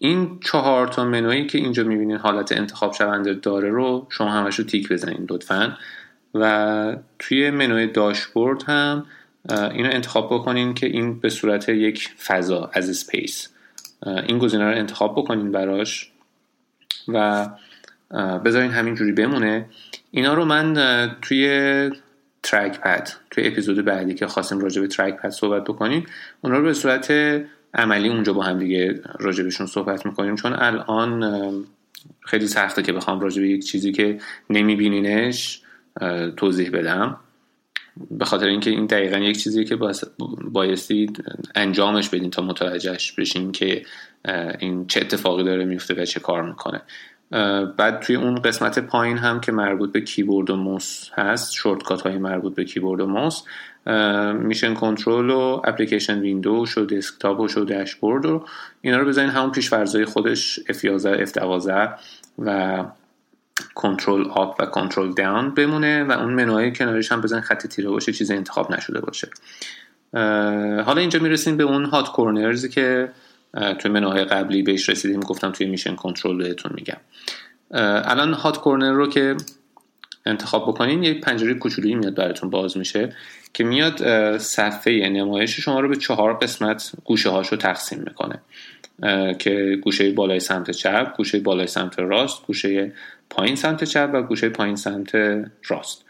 این چهار تا منویی که اینجا میبینین حالت انتخاب شونده داره رو شما همش رو تیک بزنین لطفاً و توی منوی داشبورد هم اینو انتخاب بکنین که این به صورت یک فضا از اسپیس این گزینه رو انتخاب بکنین براش و بذارین همینجوری بمونه. اینا رو من توی ترک پد توی اپیزود بعدی که خواستیم راجع به ترک پد صحبت بکنیم اونا رو به صورت عملی اونجا با هم دیگه راجع بهشون صحبت میکنیم، چون الان خیلی سخته که بخوام راجع به یک چیزی که نمیبینینش توضیح بدم، به خاطر اینکه این دقیقاً یک چیزیه که بایستی انجامش بدین تا متوجهش بشین که این چه اتفاقی داره میفته و چه کار میکنه. بعد توی اون قسمت پایین هم که مربوط به کیبورد و موس هست، شورتکات های مربوط به کیبورد و موس، میشن کنترل و اپلیکیشن ویندو و دسکتاپ و داشبورد و اینا رو بزنین همون پیش‌فرض‌های خودش اف یازده اف دوازده و کنترل آپ و کنترل داون بمونه و اون منوهای کنارش هم بزنین خط تیره باشه، چیز انتخاب نشده باشه. حالا اینجا میرسیم به اون هات کورنرزی که توی منوهای قبلی بهش رسیدیم، گفتم توی میشن کنترل بهتون میگم. الان هات کورنر رو که انتخاب بکنین یک پنجره کوچولویی میاد براتون باز میشه که میاد صفحه نمایش شما رو به چهار قسمت گوشه هاشو تقسیم میکنه که گوشه بالای سمت چپ، گوشه بالای سمت راست، گوشه پایین سمت چپ و گوشه پایین سمت راست.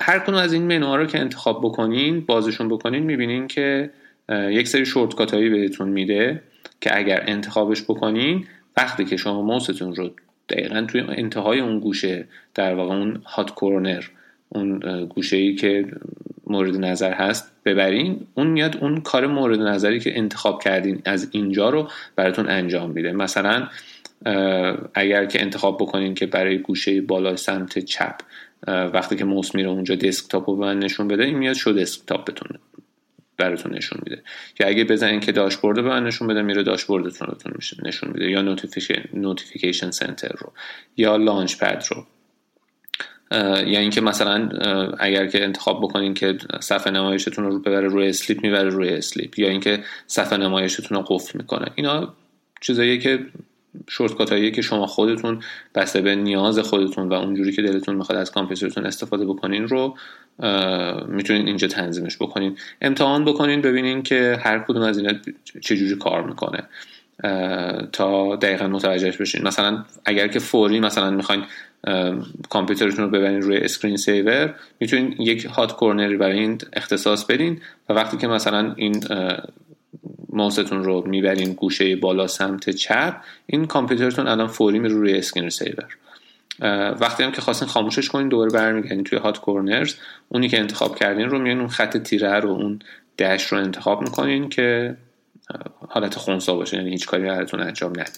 هر کدوم از این منوها رو که انتخاب بکنین بازشون بکنین میبینین که یک سری شورتکات هایی بهتون میده که اگر انتخابش بکنین وقتی که شما موستون رو دقیقا توی انتهای اون گوشه در واقع اون هات کورنر اون گوشه‌ای که مورد نظر هست ببرین، اون میاد اون کار مورد نظری که انتخاب کردین از اینجا رو براتون انجام میده. مثلا اگر که انتخاب بکنین که برای گوشه بالای سمت چپ وقتی که موس میره اونجا دسکتاپ رو به من نشون بده، این میاد شو دسکتاپ بتونه براتون نشون میده. یا اگه بزنین که داشبورد رو به من نشون بده، میره داشبوردتون رو نشون میده، یا نوتیفیکیشن سنتر رو، یا لانچ پد رو، یا اینکه مثلا اگر که انتخاب بکنین که صفحه نمایشتون رو ببره روی اسلیپ، میبره روی اسلیپ، یا اینکه صفحه نمایشتون رو قفل میکنه. اینا چیزاییه که شورتکاتاییه که شما خودتون بسته به نیاز خودتون و اونجوری که دلتون میخواد از کامپیوترتون استفاده بکنین رو میتونین اینجا تنظیمش بکنین. امتحان بکنین ببینین که هر کدوم از اینا چجوری کار میکنه تا دقیقاً متوجهش بشین. مثلا اگر که فوری مثلا میخواین کامپیوترتون رو ببرین روی اسکرین سیور، میتونین یک هات کورنری برای این اختصاص بدین و وقتی که مثلا این موستون رو میبرین گوشه بالا سمت چپ، این کامپیوترتون الان فوری میره روی اسکرین سیور. وقتی هم که خواستین خاموشش کنین دوباره برمیگردین توی هات کورنرز، اونی که انتخاب کردین رو میارین اون خط تیره رو اون داش رو انتخاب میکنین که حالت خونسا باشه، یعنی هیچ کاری براتون انجام نده.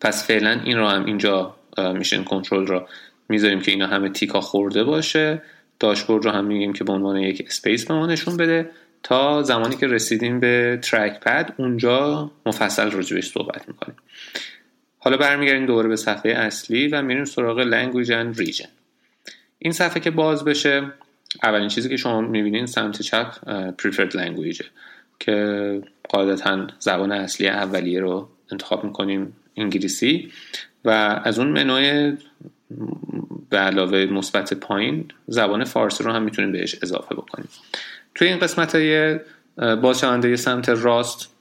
پس فعلا این رو هم اینجا میشن کنترل رو میذاریم که اینا همه تیکا خورده باشه داشبورد رو هم میگیم که به عنوان یک اسپیس به ما نشون بده تا زمانی که رسیدیم به ترک پد، اونجا مفصل راجبش صحبت میکنیم. حالا برمیگردیم دوباره به صفحه اصلی و میریم سراغ لنگویج اند ریجن. این صفحه که باز بشه اولین چیزی که شما میبینین سمت چپ preferred language که قاعدتا زبان اصلی اولیه رو انتخاب میکنیم انگلیسی و از اون منوی به علاوه مثبت پایین زبان فارسی رو هم میتونیم بهش اضافه بکنیم. توی این قسمت های بازشونده سمت راست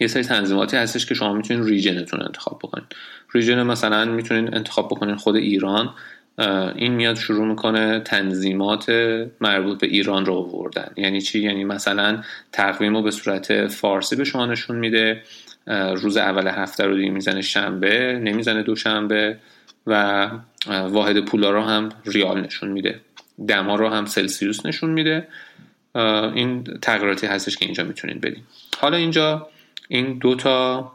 یه سری تنظیماتی هستش که شما میتونین ریجنتون انتخاب بکنین. ریجن مثلا میتونین انتخاب بکنین خود ایران، این میاد شروع میکنه تنظیمات مربوط به ایران رو آوردن. یعنی چی؟ یعنی مثلا تقویم رو به صورت فارسی به شما نشون میده، روز اول هفته رو دیگه میزنه شنبه، نمیزنه دوشنبه و واحد پولا رو هم ریال نشون میده، دما رو هم سلسیوس نشون میده. این تغییراتی هستش که اینجا میتونید بدین. حالا اینجا این دوتا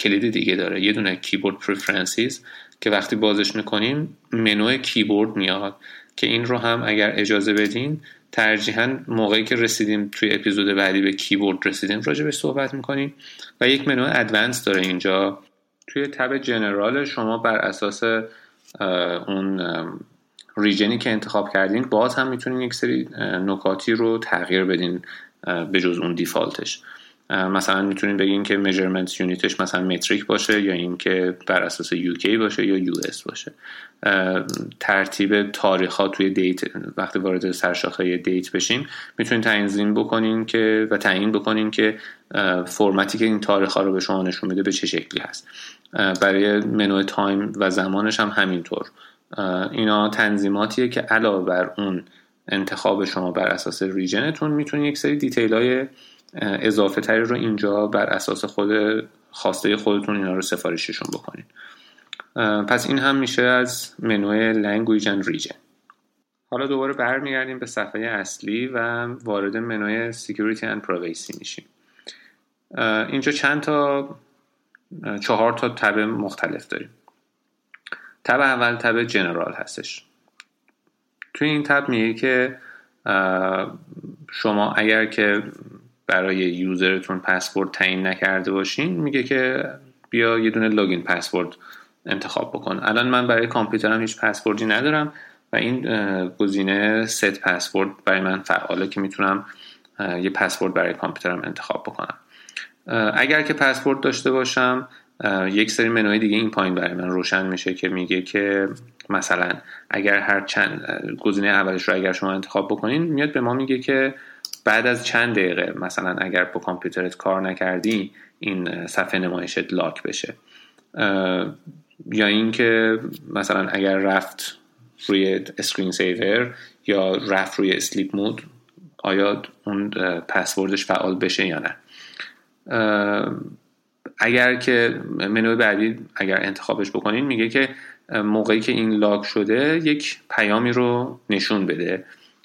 کلید دیگه داره، یه دونه کیبورد پریفرنسز که وقتی بازش میکنیم منوی کیبورد میاد که این رو هم اگر اجازه بدین ترجیحاً موقعی که رسیدیم توی اپیزود بعدی به کیبورد رسیدیم راجبش صحبت میکنیم. و یک منوی ادوانس داره اینجا توی تب جنرال، شما بر اساس اون ریجنی که انتخاب کردین باز هم میتونین یک سری نکاتی رو تغییر بدین به جز اون دیفالتش. مثلا میتونین بگین که میجرمنت یونیتش مثلا متریک باشه یا این که بر اساس یو کی باشه یا یو اس باشه. ترتیب تاریخ ها توی دیت، وقتی وارد سرشاخه دیت بشیم میتونین تنظیم بکنین که و تعیین بکنین که فرمتی که این تاریخ ها رو به شما نشون میده به چه شکلی هست. برای منو تایم و زمانش هم همینطور. اینا تنظیماتیه که علاوه بر اون انتخاب شما بر اساس ریجنتون میتونین یک سری دیتیل های اضافه تری رو اینجا بر اساس خود خواسته خودتون اینا رو سفارششون بکنین. پس این هم میشه از منوی لنگویج اند ریجن. حالا دوباره برمیگردیم به صفحه اصلی و وارد منوی سکیوریتی اند پرایوسی میشیم. اینجا چند تا چهار تا تب مختلف داریم. تب اول تب جنرال هستش. توی این تب میگه که شما اگر که برای یوزرتون پسورد تعیین نکرده باشین میگه که بیا یه دونه لاگین پسورد انتخاب بکن. الان من برای کامپیوترم هیچ پسوردی ندارم و این گزینه ست پسورد برای من فعاله که میتونم یه پسورد برای کامپیوترم انتخاب بکنم. اگر که پسورد داشته باشم یک سری منوی دیگه این پایین برای من روشن میشه که میگه که مثلا اگر هر چند گزینه اولش رو اگر شما انتخاب بکنین میاد به ما میگه که بعد از چند دقیقه مثلا اگر با کامپیوترت کار نکردی این صفحه نمایشت لاک بشه، یا اینکه مثلا اگر رفت روی اسکرین سیور یا رفت روی اسلیپ مود آیا اون پسوردش فعال بشه یا نه. اگر که منوی بعدی اگر انتخابش بکنین میگه که موقعی که این لاک شده یک پیامی رو نشون بده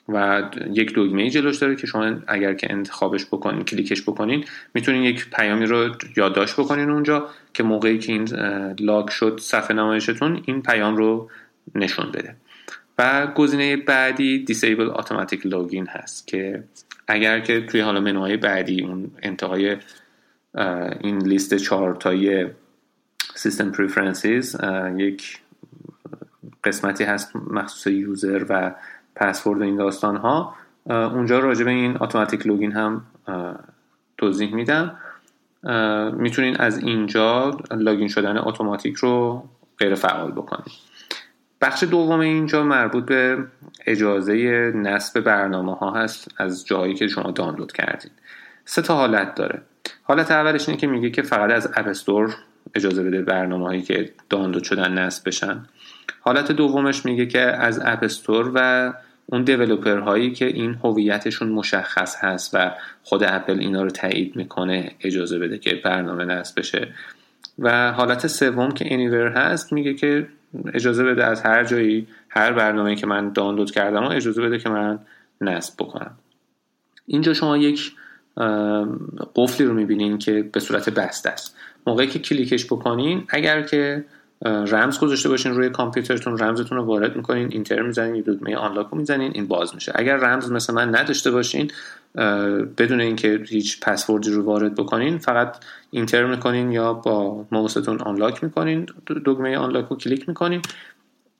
و یک دکمه جلوش داره که شما اگر که انتخابش بکنین کلیکش بکنین میتونین یک پیامی رو یادداشت بکنین اونجا که موقعی که این لاک شد صفحه نمایشتون این پیام رو نشون بده. و گزینه بعدی disable automatic login هست که اگر که توی حالا منوهای بعدی اون انتهای این لیست چهار تایی System Preferences یک قسمتی هست مخصوص یوزر و پسورد این داستان ها، اونجا راجع به این اتوماتیک لوگین هم توضیح میدم. میتونین از اینجا لاگین شدن اتوماتیک رو غیر فعال بکنید. بخش دوم اینجا مربوط به اجازه نصب برنامه ها هست از جایی که شما دانلود کردین. سه تا حالت داره. حالت اولش اینه که میگه که فقط از اپ استور اجازه بده برنامه هایی که دانلود شدن نصب بشن. حالت دومش میگه که از اپ استور و اون دیولپر هایی که این هویتشون مشخص هست و خود اپل اینا رو تایید میکنه اجازه بده که برنامه نصب بشه. و حالت سوم که anywhere هست میگه که اجازه بده از هر جایی هر برنامه‌ای که من دانلود کردم رو اجازه بده که من نصب بکنم. اینجا شما یک قفلی رو میبینین که به صورت بسته است. موقعی که کلیکش بکنین اگر که رمز گذاشته باشین روی کامپیوترتون، رمزتون رو وارد میکنین، اینتر میزنین، یه دکمه آنلاک رو میزنین، این باز میشه. اگر رمز مثل من نداشته باشین، بدون اینکه هیچ پسوردی رو وارد بکنین، فقط اینتر میکنین یا با ماوستون آنلاک میکنین، دکمه آنلاک رو کلیک میکنین،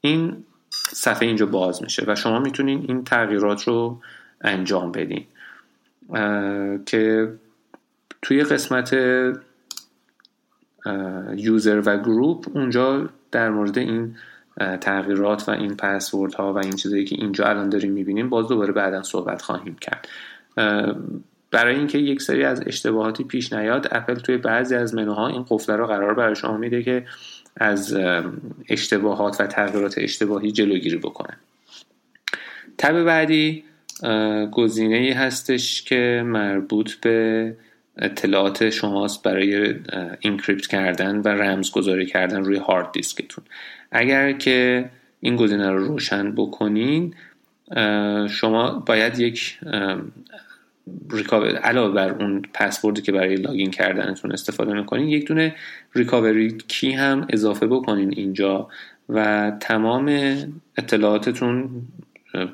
این صفحه اینجا باز میشه و شما میتونین این تغییرات رو انجام بدین. که توی قسمت یوزر و گروپ اونجا در مورد این تغییرات و این پسورد ها و این چیزایی که اینجا الان داریم میبینیم باز دوباره بعدا صحبت خواهیم کرد. برای اینکه یک سری از اشتباهاتی پیش نیاد، اپل توی بعضی از منوها این قفله رو قرار برای شما میده که از اشتباهات و تغییرات اشتباهی جلوگیری بکنه. تب بعدی گزینه‌ای هستش که مربوط به اطلاعات شماست برای اینکریپت کردن و رمزگذاری کردن روی هارد دیسکتون. اگر که این گزینه رو روشن بکنین، شما باید یک ریکاور علاوه بر اون پسوردی که برای لاگین کردنتون استفاده میکنین، یک دونه ریکاوری کی هم اضافه بکنین اینجا و تمام اطلاعاتتون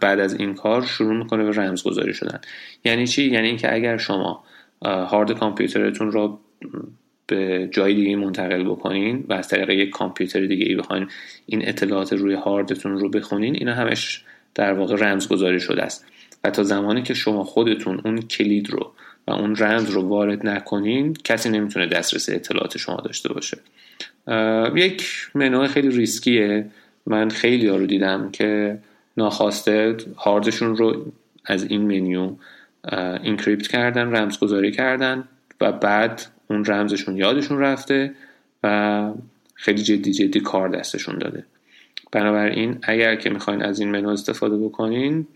بعد از این کار شروع میکنه به رمزگذاری شدن. یعنی چی؟ یعنی اینکه اگر شما هارد کامپیوترتون رو به جای دیگه منتقل بکنین و از طریق یک کامپیوتر دیگه ای بخواین این اطلاعات روی هاردتون رو بخونین، اینا همش در واقع رمزگذاری شده است و تا زمانی که شما خودتون اون کلید رو و اون رمز رو وارد نکنین، کسی نمیتونه دسترسی اطلاعات شما داشته باشه. یک منوع خیلی ریسکیه، من خیلی ها رو دیدم که ناخواسته هاردشون رو از این منیو اینکریپت کردن، رمزگذاری کردن و بعد اون رمزشون یادشون رفته و خیلی جدی جدی کار دستشون داده. بنابراین اگر که میخواین از این منو استفاده بکنین،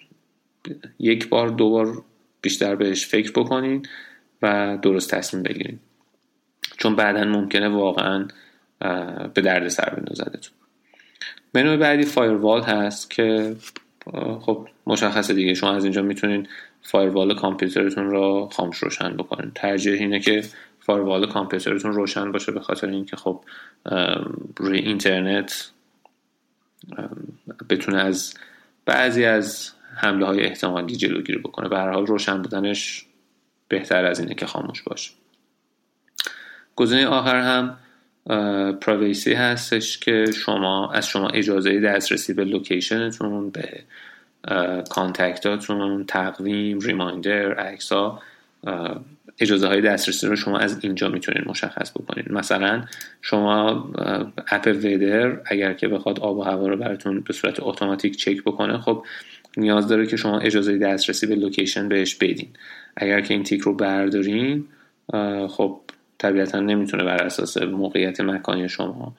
یک بار دو بار بیشتر بهش فکر بکنین و درست تصمیم بگیرین، چون بعداً ممکنه واقعاً به درد سر بندازتتون. منو بعدی فایروال هست که خب مشخصه دیگه، شما از اینجا میتونین فایروال کامپیوترتون رو خاموش روشن بکنین. ترجیح اینه که فایروال کامپیوترتون روشن باشه، به خاطر اینکه خب روی اینترنت بتونه از بعضی از حمله های احتمالی جلوگیری بکنه. به هر حال روشن بودنش بهتر از اینه که خاموش باشه. گزینه آخر هم پرایوسی هستش که شما از شما اجازه دسترسی به لوکیشنتون، به کانتکتاتون، تقویم، ریمایندر، عکس‌ها، اجازه های دسترسی رو شما از اینجا میتونین مشخص بکنین. مثلا شما اپ ویدر اگر که بخواد آب و هوا رو براتون به صورت اتوماتیک چک بکنه، خب نیاز داره که شما اجازه دسترسی به لوکیشن بهش بدین. اگر که این تیک رو بردارین، خب طبیعتا نمیتونه بر اساس موقعیت مکانی شما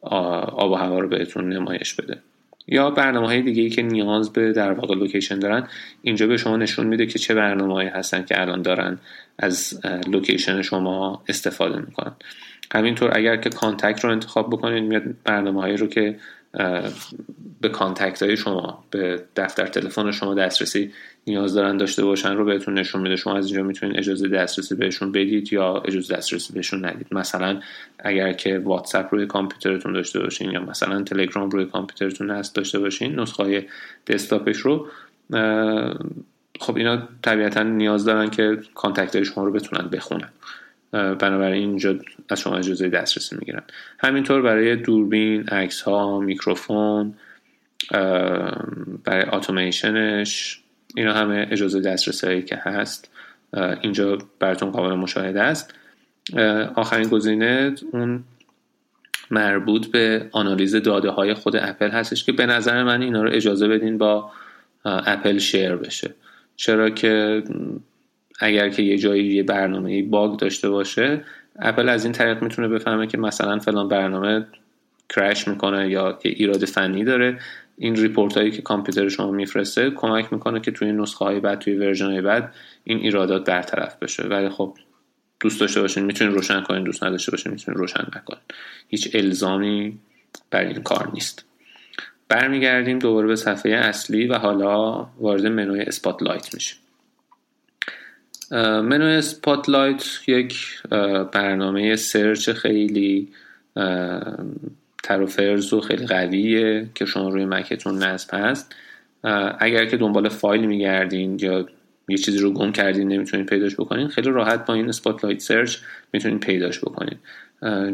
آب و هوا رو بهتون نمایش بده. یا برنامه‌های دیگه‌ای که نیاز به در واقع لوکیشن دارن، اینجا به شما نشون میده که چه برنامه‌هایی هستن که الان دارن از لوکیشن شما استفاده میکنن. همینطور اگر که کانتکت رو انتخاب بکنید، میاد برنامه‌هایی رو که به کانتکت‌های شما، به دفتر تلفن شما دسترسی نیاز دارن داشته باشن رو بهتون نشون میده. شما از اینجا میتونید اجازه دسترسی بهشون بدید یا اجازه دسترسی بهشون ندید. مثلا اگر که واتساپ روی کامپیوترتون داشته باشین یا مثلا تلگرام روی کامپیوترتون هست داشته باشین، نسخه‌های دسکتاپش رو، خب اینا طبیعتا نیاز دارن که کانتکت‌های شما رو بتونن بخونن. بنابراین اینجا از شما اجازه دسترسی میگیرن. همینطور برای دوربین، عکس ها، میکروفون، برای اتوماسیونش، اینا همه اجازه دسترسی هایی که هست اینجا براتون قابل مشاهده است. آخرین گزینه اون مربوط به آنالیز داده های خود اپل هستش که به نظر من اینا رو اجازه بدین با اپل شیر بشه، چرا که اگر که یه جایی یه برنامه باگ داشته باشه، اپل از این طریق میتونه بفهمه که مثلا فلان برنامه کرش میکنه یا یه ایراد فنی داره. این ریپورت هایی که کامپیوتر شما میفرسته کمک میکنه که توی نسخه های بعد، توی ورژن های بعد این ایرادات برطرف بشه. ولی خب دوست داشته باشین میتونین روشن کنین، دوست نداشته باشین میتونین روشن نکنین. هیچ الزامی برای این کار نیست. برمیگردیم دوباره به صفحه اصلی و حالا وارد منوی اسپاتلایت میشیم. منو اسپاتلایت یک برنامه سرچ خیلی تر و فرز و خیلی قویه که شما روی مکتون نصب هست. اگر که دنبال فایل میگردین یا یه چیزی رو گم کردین نمیتونین پیداش بکنین، خیلی راحت با این اسپاتلایت سرچ میتونین پیداش بکنین.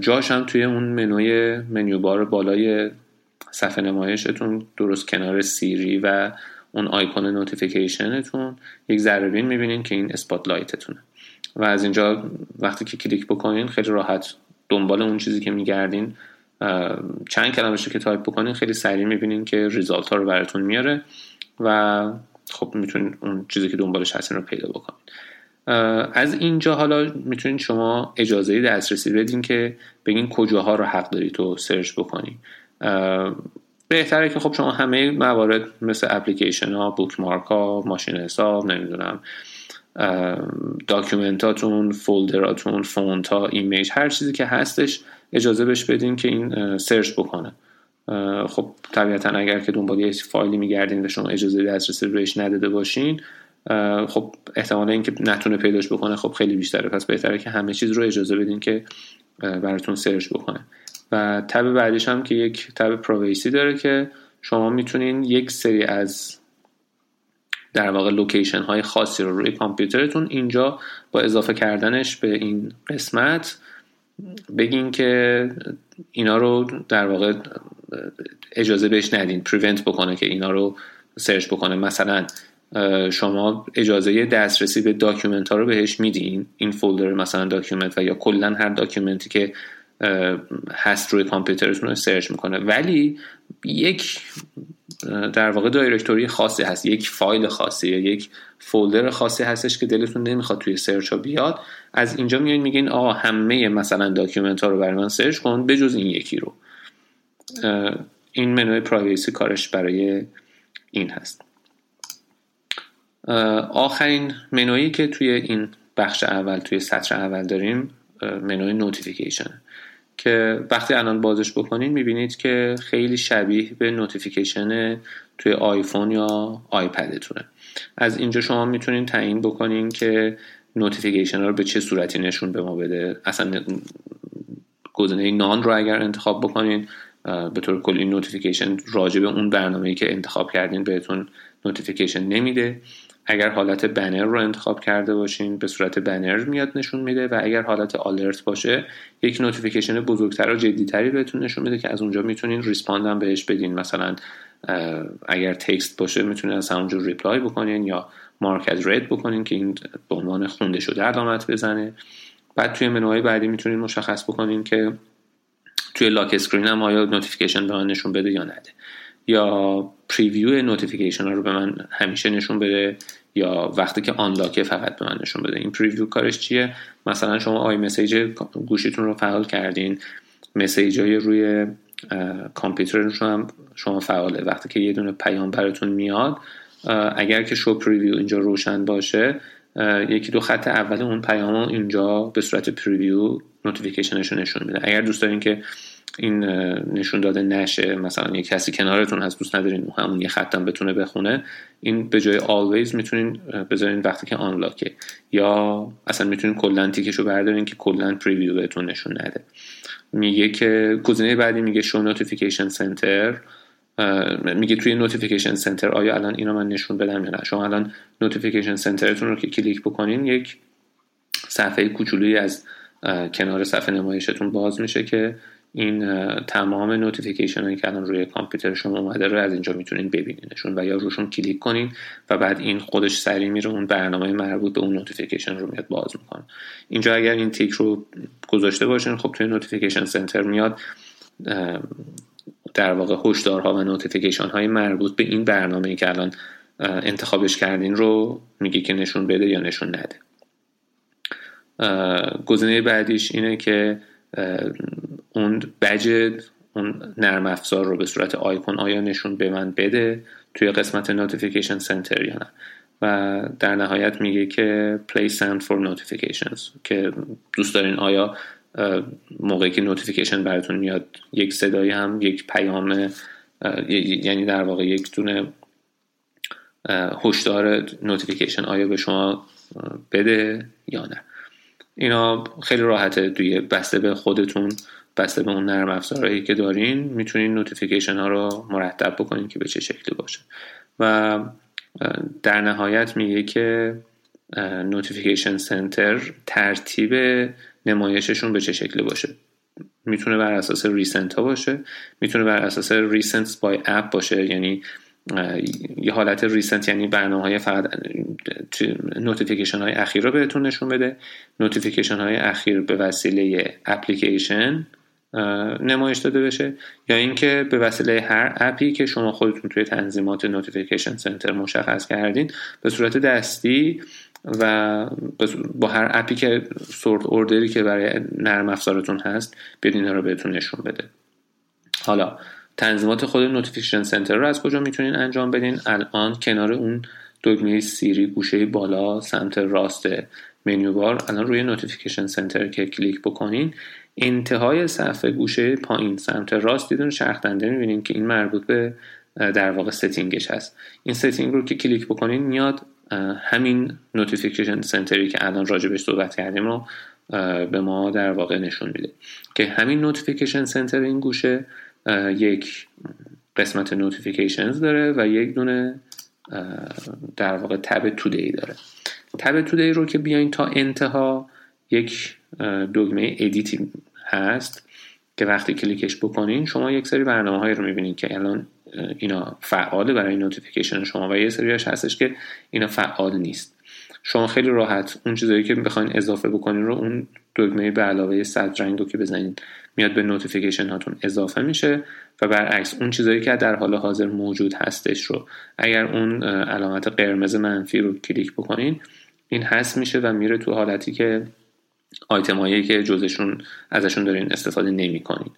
جاش هم توی اون منوی منیو بار بالای صفحه نمایشتون درست کنار سیری و اون آیکون نوتیفیکیشنتون یک ذره بین میبینین که این اسپاتلایتتونه و از اینجا وقتی که کلیک بکنین خیلی راحت دنبال اون چیزی که میگردین چند کلمش رو که تایپ بکنین خیلی سریع میبینین که ریزالت ها رو براتون میاره و خب میتونین اون چیزی که دنبالش هستین رو پیدا بکنین. از اینجا حالا میتونین شما اجازه دسترسی بدین که بگین کجاها رو حق دارید تو سرچ بکنین. بهتره که خب شما همه موارد مثل اپلیکیشن ها، بوکمارک ها، ماشین حساب، نمیدونم داکیومنتاتون، فولدراتون، فونت ها، ایمیج، هر چیزی که هستش اجازه بهش بدین که این سرچ بکنه. خب طبیعتا اگر که دنبال یه فایلی میگردین و شما اجازه دسترسی بهش نداده باشین، خب احتمال اینکه نتونه پیداش بکنه خب خیلی بیشتره. پس بهتره که همه چیز رو اجازه بدین که براتون سرچ بکنه. و تب بعدش هم که یک تب پرایوسی داره که شما میتونین یک سری از در واقع لوکیشن های خاصی رو روی کامپیوترتون اینجا با اضافه کردنش به این قسمت بگین که اینا رو در واقع اجازه بهش ندین، پریونت بکنه که اینا رو سرچ بکنه. مثلا شما اجازه دسترسی به داکیومنت ها رو بهش میدین، این فولدر مثلا داکیومنت و یا کلا هر داکیومنتی که هست روی کامپیوترتون رو سرچ میکنه، ولی یک در واقع دایرکتوری خاصی هست، یک فایل خاصی یا یک فولدر خاصی هستش که دلتون نمیخواد توی سرچ ها بیاد. از اینجا میاین میگین آقا همه مثلا داکیومنت ها رو برای من سرچ کن بجز این یکی رو. این منوی پرایویسی کارش برای این هست. آخرین منویی که توی این بخش اول توی سطر اول داریم منوی نوتیفیکیشنه که وقتی الان بازش بکنین میبینید که خیلی شبیه به نوتیفیکیشن توی آیفون یا آیپدتونه. از اینجا شما میتونین تعیین بکنین که نوتیفیکیشن رو به چه صورتی نشون به ما بده. اصلا گزینه نان رو اگر انتخاب بکنین به طور کلی نوتیفیکیشن راجع به اون برنامه‌ای که انتخاب کردین بهتون نوتیفیکیشن نمیده. اگر حالت بنر رو انتخاب کرده باشین به صورت بنر میاد نشون میده و اگر حالت آلرت باشه یک نوتیفیکیشن بزرگتر و جدیتری بهتون نشون میده که از اونجا میتونین ریسپاند هم بهش بدین. مثلا اگر تکست باشه میتونین از همونجور ریپلای بکنین یا مارک از رد بکنین که این به عنوان خونده شده علامت بزنه. بعد توی منوهای بعدی میتونین مشخص بکنین که توی لاک اسکرین هم آیا نوتیفیکیشن به من نشون بده یا نده، یا پریویو نوتیفیکیشن ها رو به من همیشه نشون بده یا وقتی که آنلاکه فقط به من نشون بده. این پریویو کارش چیه؟ مثلا شما آی مسیج گوشیتون رو فعال کردین، مسیج های روی کامپیوترتون رو هم شما فعاله. وقتی که یه دونه پیام براتون میاد اگر که شو پریویو اینجا روشن باشه یکی دو خط اول اون پیام رو اینجا به صورت پریویو نوتیفیکیشنش رو نشون میده. اگر دوست دارین که این نشون داده نشه، مثلا یک کسی کنارتون هست دوست ندارین اون همون یه خطم بتونه بخونه، این به جای always میتونین بذارین وقتی که آنلاکه، یا اصلا میتونین کلا تیکشو بردارین که کلا پریویو بهتون نشون نده. میگه که گزینه بعدی میگه show notification center، میگه توی نوتیفیکیشن سنتر آیا الان اینا من نشون بدم یا نه. شما الان نوتیفیکیشن سنترتون رو که کلیک بکنین یک صفحه کوچولویی از کنار صفحه نمایشتون باز میشه که این تمام نوتیفیکیشن هایی که الان روی کامپیوتر شما اومده رو از اینجا میتونین ببینینشون و یا روشون کلیک کنین و بعد این خودش سریع میره اون برنامه مربوط به اون نوتیفیکیشن رو میاد باز میکنه. اینجا اگر این تیک رو گذاشته باشین خب توی نوتیفیکیشن سنتر میاد در واقع هشدارها و نوتیفیکیشن های مربوط به این برنامه‌ای که الان انتخابش کردین رو میگه که نشون بده یا نشون نده. گزینه بعدیش اینه که اون بج اون نرم افزار رو به صورت آیکون آیا نشون به من بده توی قسمت نوتیفیکیشن سنتر یا نه. و در نهایت میگه که play sound for notifications که دوست دارین آیا موقعی که نوتیفیکیشن براتون میاد یک صدایی هم یک پیام، یعنی در واقع یک دونه هشدار نوتیفیکیشن آیا به شما بده یا نه. اینا خیلی راحته، دوی بسته به خودتون بسته به اون نرم افزارهایی که دارین میتونین نوتیفیکیشن ها رو مرتب بکنین که به چه شکلی باشه. و در نهایت میگه که نوتیفیکیشن سنتر ترتیب نمایششون به چه شکلی باشه. میتونه بر اساس ریسنت ها باشه، میتونه بر اساس ریسنت بای اپ باشه، یعنی یه حالت ریسنت یعنی برنامه‌های فقط نوتیفیکیشن های اخیر رو بهتون نشون بده، نوتیفیکیشن های اخیر به وسیله اپلیکیشن نمایش داده بشه، یا اینکه به وسیله هر اپی که شما خودتون توی تنظیمات نوتیفیکیشن سنتر مشخص کردین به صورت دستی و با هر اپی که سورت اوردری که برای نرم افزارتون هست بدین رو بهتون نشون بده. حالا تنظیمات خود نوتیفیکیشن سنتر رو از کجا میتونین انجام بدین؟ الان کنار اون دکمه سیری گوشه بالا سمت راست منیو بار الان روی نوتیفیکیشن سنتر که کلیک بکنین انتهای صفحه گوشه پایین سمت راست دیدون چرخ دنده میبینین که این مربوط به در واقع ستینگش هست. این ستینگ رو که کلیک بکنین میاد همین نوتیفیکیشن سنتری که الان راجبش صحبت کردیم رو به ما در واقع نشون میده که همین نوتیفیکیشن سنتر این گوشه یک قسمت نوتیفیکیشنز داره و یک دونه در واقع تب تودی داره. تب تودی رو که بیاین تا انتها یک دکمه ادیت هست که وقتی کلیکش بکنین شما یک سری برنامه‌هایی رو می‌بینین که الان اینا فعال برای نوتیفیکیشن شما و یه سریش هستش که اینا فعال نیست. شما خیلی راحت اون چیزایی که بخواین اضافه بکنین رو اون دکمه به علاوه صد رنگ رو که بزنین میاد به نوتیفیکیشن هاتون اضافه میشه و برعکس اون چیزایی که در حال حاضر موجود هستش رو اگر اون علامت قرمز منفی رو کلیک بکنین این حذف میشه و میره تو حالتی که آیتمایی که جزشون ازشون دارین استفاده نمی‌کنین.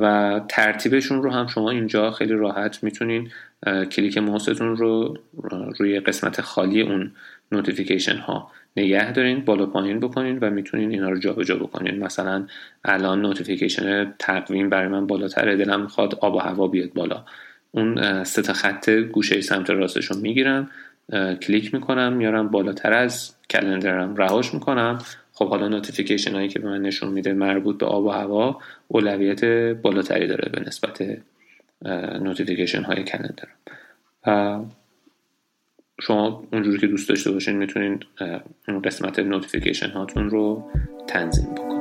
و ترتیبشون رو هم شما اینجا خیلی راحت میتونین کلیک ماوستون رو روی قسمت خالی اون نوتیفیکیشن ها نگه دارین، بالا پایین بکنین و میتونین اینا رو جابجا بکنین. مثلا الان نوتیفیکیشن تقویم برای من بالاتره، دلم میخواد آب و هوا بیاد بالا، اون سه تا خط گوشه سمت راستش رو میگیرم، کلیک میکنم، میارم بالاتر از کلندرم، رهاش میکنم. خب حالا نوتیفیکیشن هایی که به من نشون میده مربوط به آب و هوا اولویت بالاتری داره به نسبت نوتیفیکیشن های کلندر. و شما اونجوری که دوست داشته باشین میتونین اون قسمت نوتیفیکیشن هاتون رو تنظیم بکنید.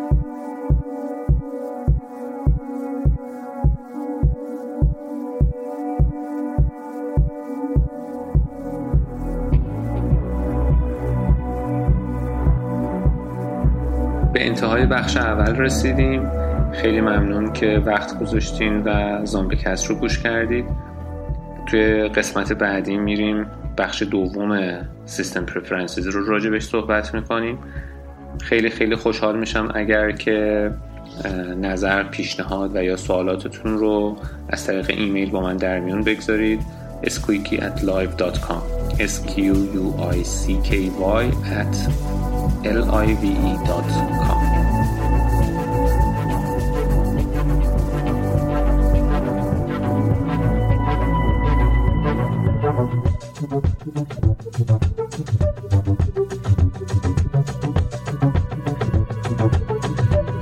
به انتهای بخش اول رسیدیم. خیلی ممنون که وقت گذاشتین و زامبیکست رو گوش کردید. توی قسمت بعدی میریم بخش دوم سیستم پرفرنسز رو راجع بهش صحبت میکنیم. خیلی خیلی خوشحال میشم اگر که نظر، پیشنهاد و یا سوالاتتون رو از طریق ایمیل با من در میون بگذارید. اسکویکی ات لایو دات کام اسکیو یو آی سی کی وای ات ال آی وی ای دات کام.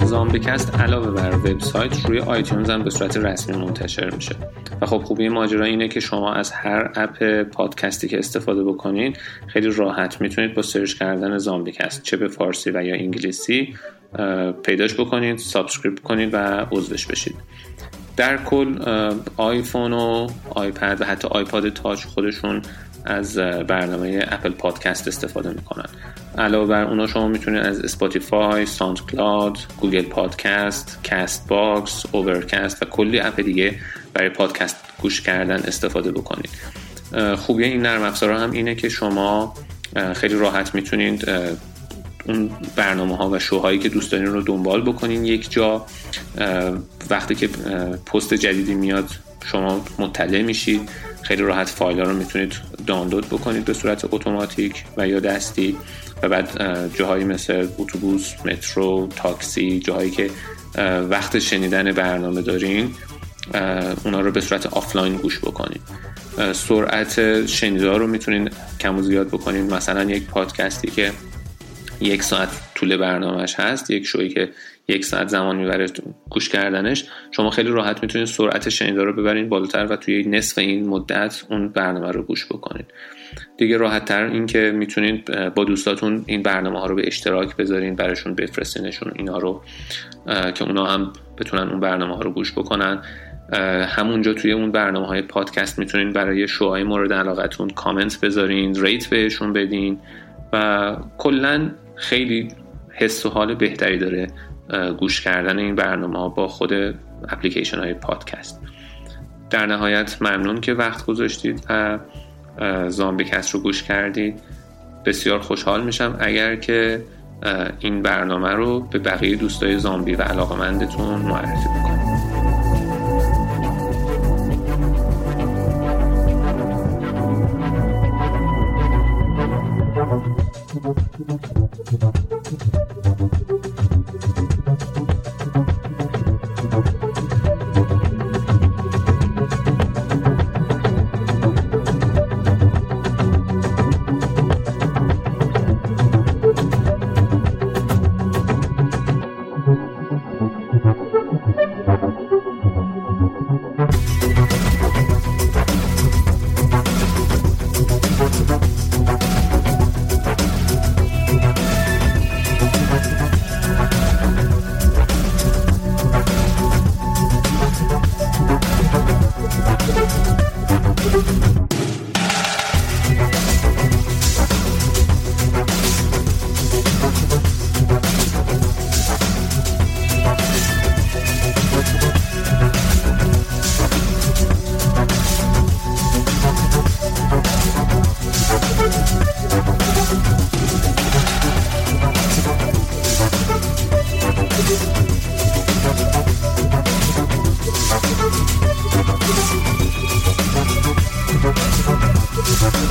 زامبیکست علاوه بر وبسایت روی آیتیونز هم به صورت رسمی منتشر میشه و خب خوبی ماجرا اینه که شما از هر اپ پادکستی که استفاده بکنید خیلی راحت میتونید با سرچ کردن زامبیکست چه به فارسی و یا انگلیسی پیداش بکنید، سابسکرایب کنید و عضوش بشید. در کل آیفون و آیپد و حتی آیپاد تاچ خودشون از برنامه اپل پادکست استفاده میکنن. علاوه بر اونا شما میتونید از اسپاتیفای، ساند کلاود، گوگل پادکست، کاست باکس، اورکست و کلی اپ دیگه برای پادکست گوش کردن استفاده بکنید. خوبی این نرم افزارها هم اینه که شما خیلی راحت میتونید اون برنامه ها و شوهایی که دوست دارین رو دنبال بکنین یک جا. وقتی که پست جدیدی میاد شما مطلع میشید، خیلی راحت فایل ها رو میتونید دانلود بکنید به صورت اتوماتیک و یا دستی و بعد جاهایی مثل اتوبوس، مترو، تاکسی، جاهایی که وقت شنیدن برنامه دارین اونا رو به صورت آفلاین گوش بکنید. سرعت شنیدار رو میتونید کم و زیاد بکنید. مثلا یک پادکستی که یک ساعت طول برنامهش هست، یک شویی که یک ساعت زمان میبره گوش کردنش، شما خیلی راحت میتونید سرعت شنیده رو ببرین بالاتر و توی نصف این مدت اون برنامه رو گوش بکنید. دیگه راحت تر این که میتونید با دوستاتون این برنامه ها رو به اشتراک بذارین، براشون بفرستینشون اینا رو که اونا هم بتونن اون برنامه ها رو گوش بکنن. همونجا توی اون برنامه های پادکست میتونین برای شوهای مورد علاقتون کامنت بذارین، ریت بهشون بدین و کلا خیلی حس و حال بهتری داره گوش کردن این برنامه ها با خود اپلیکیشن های پادکست. در نهایت ممنون که وقت گذاشتید و زامبیکست رو گوش کردید. بسیار خوشحال میشم اگر که این برنامه رو به بقیه دوستای زامبی و علاقمندتون معرفی بکنید.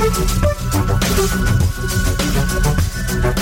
We'll be right back.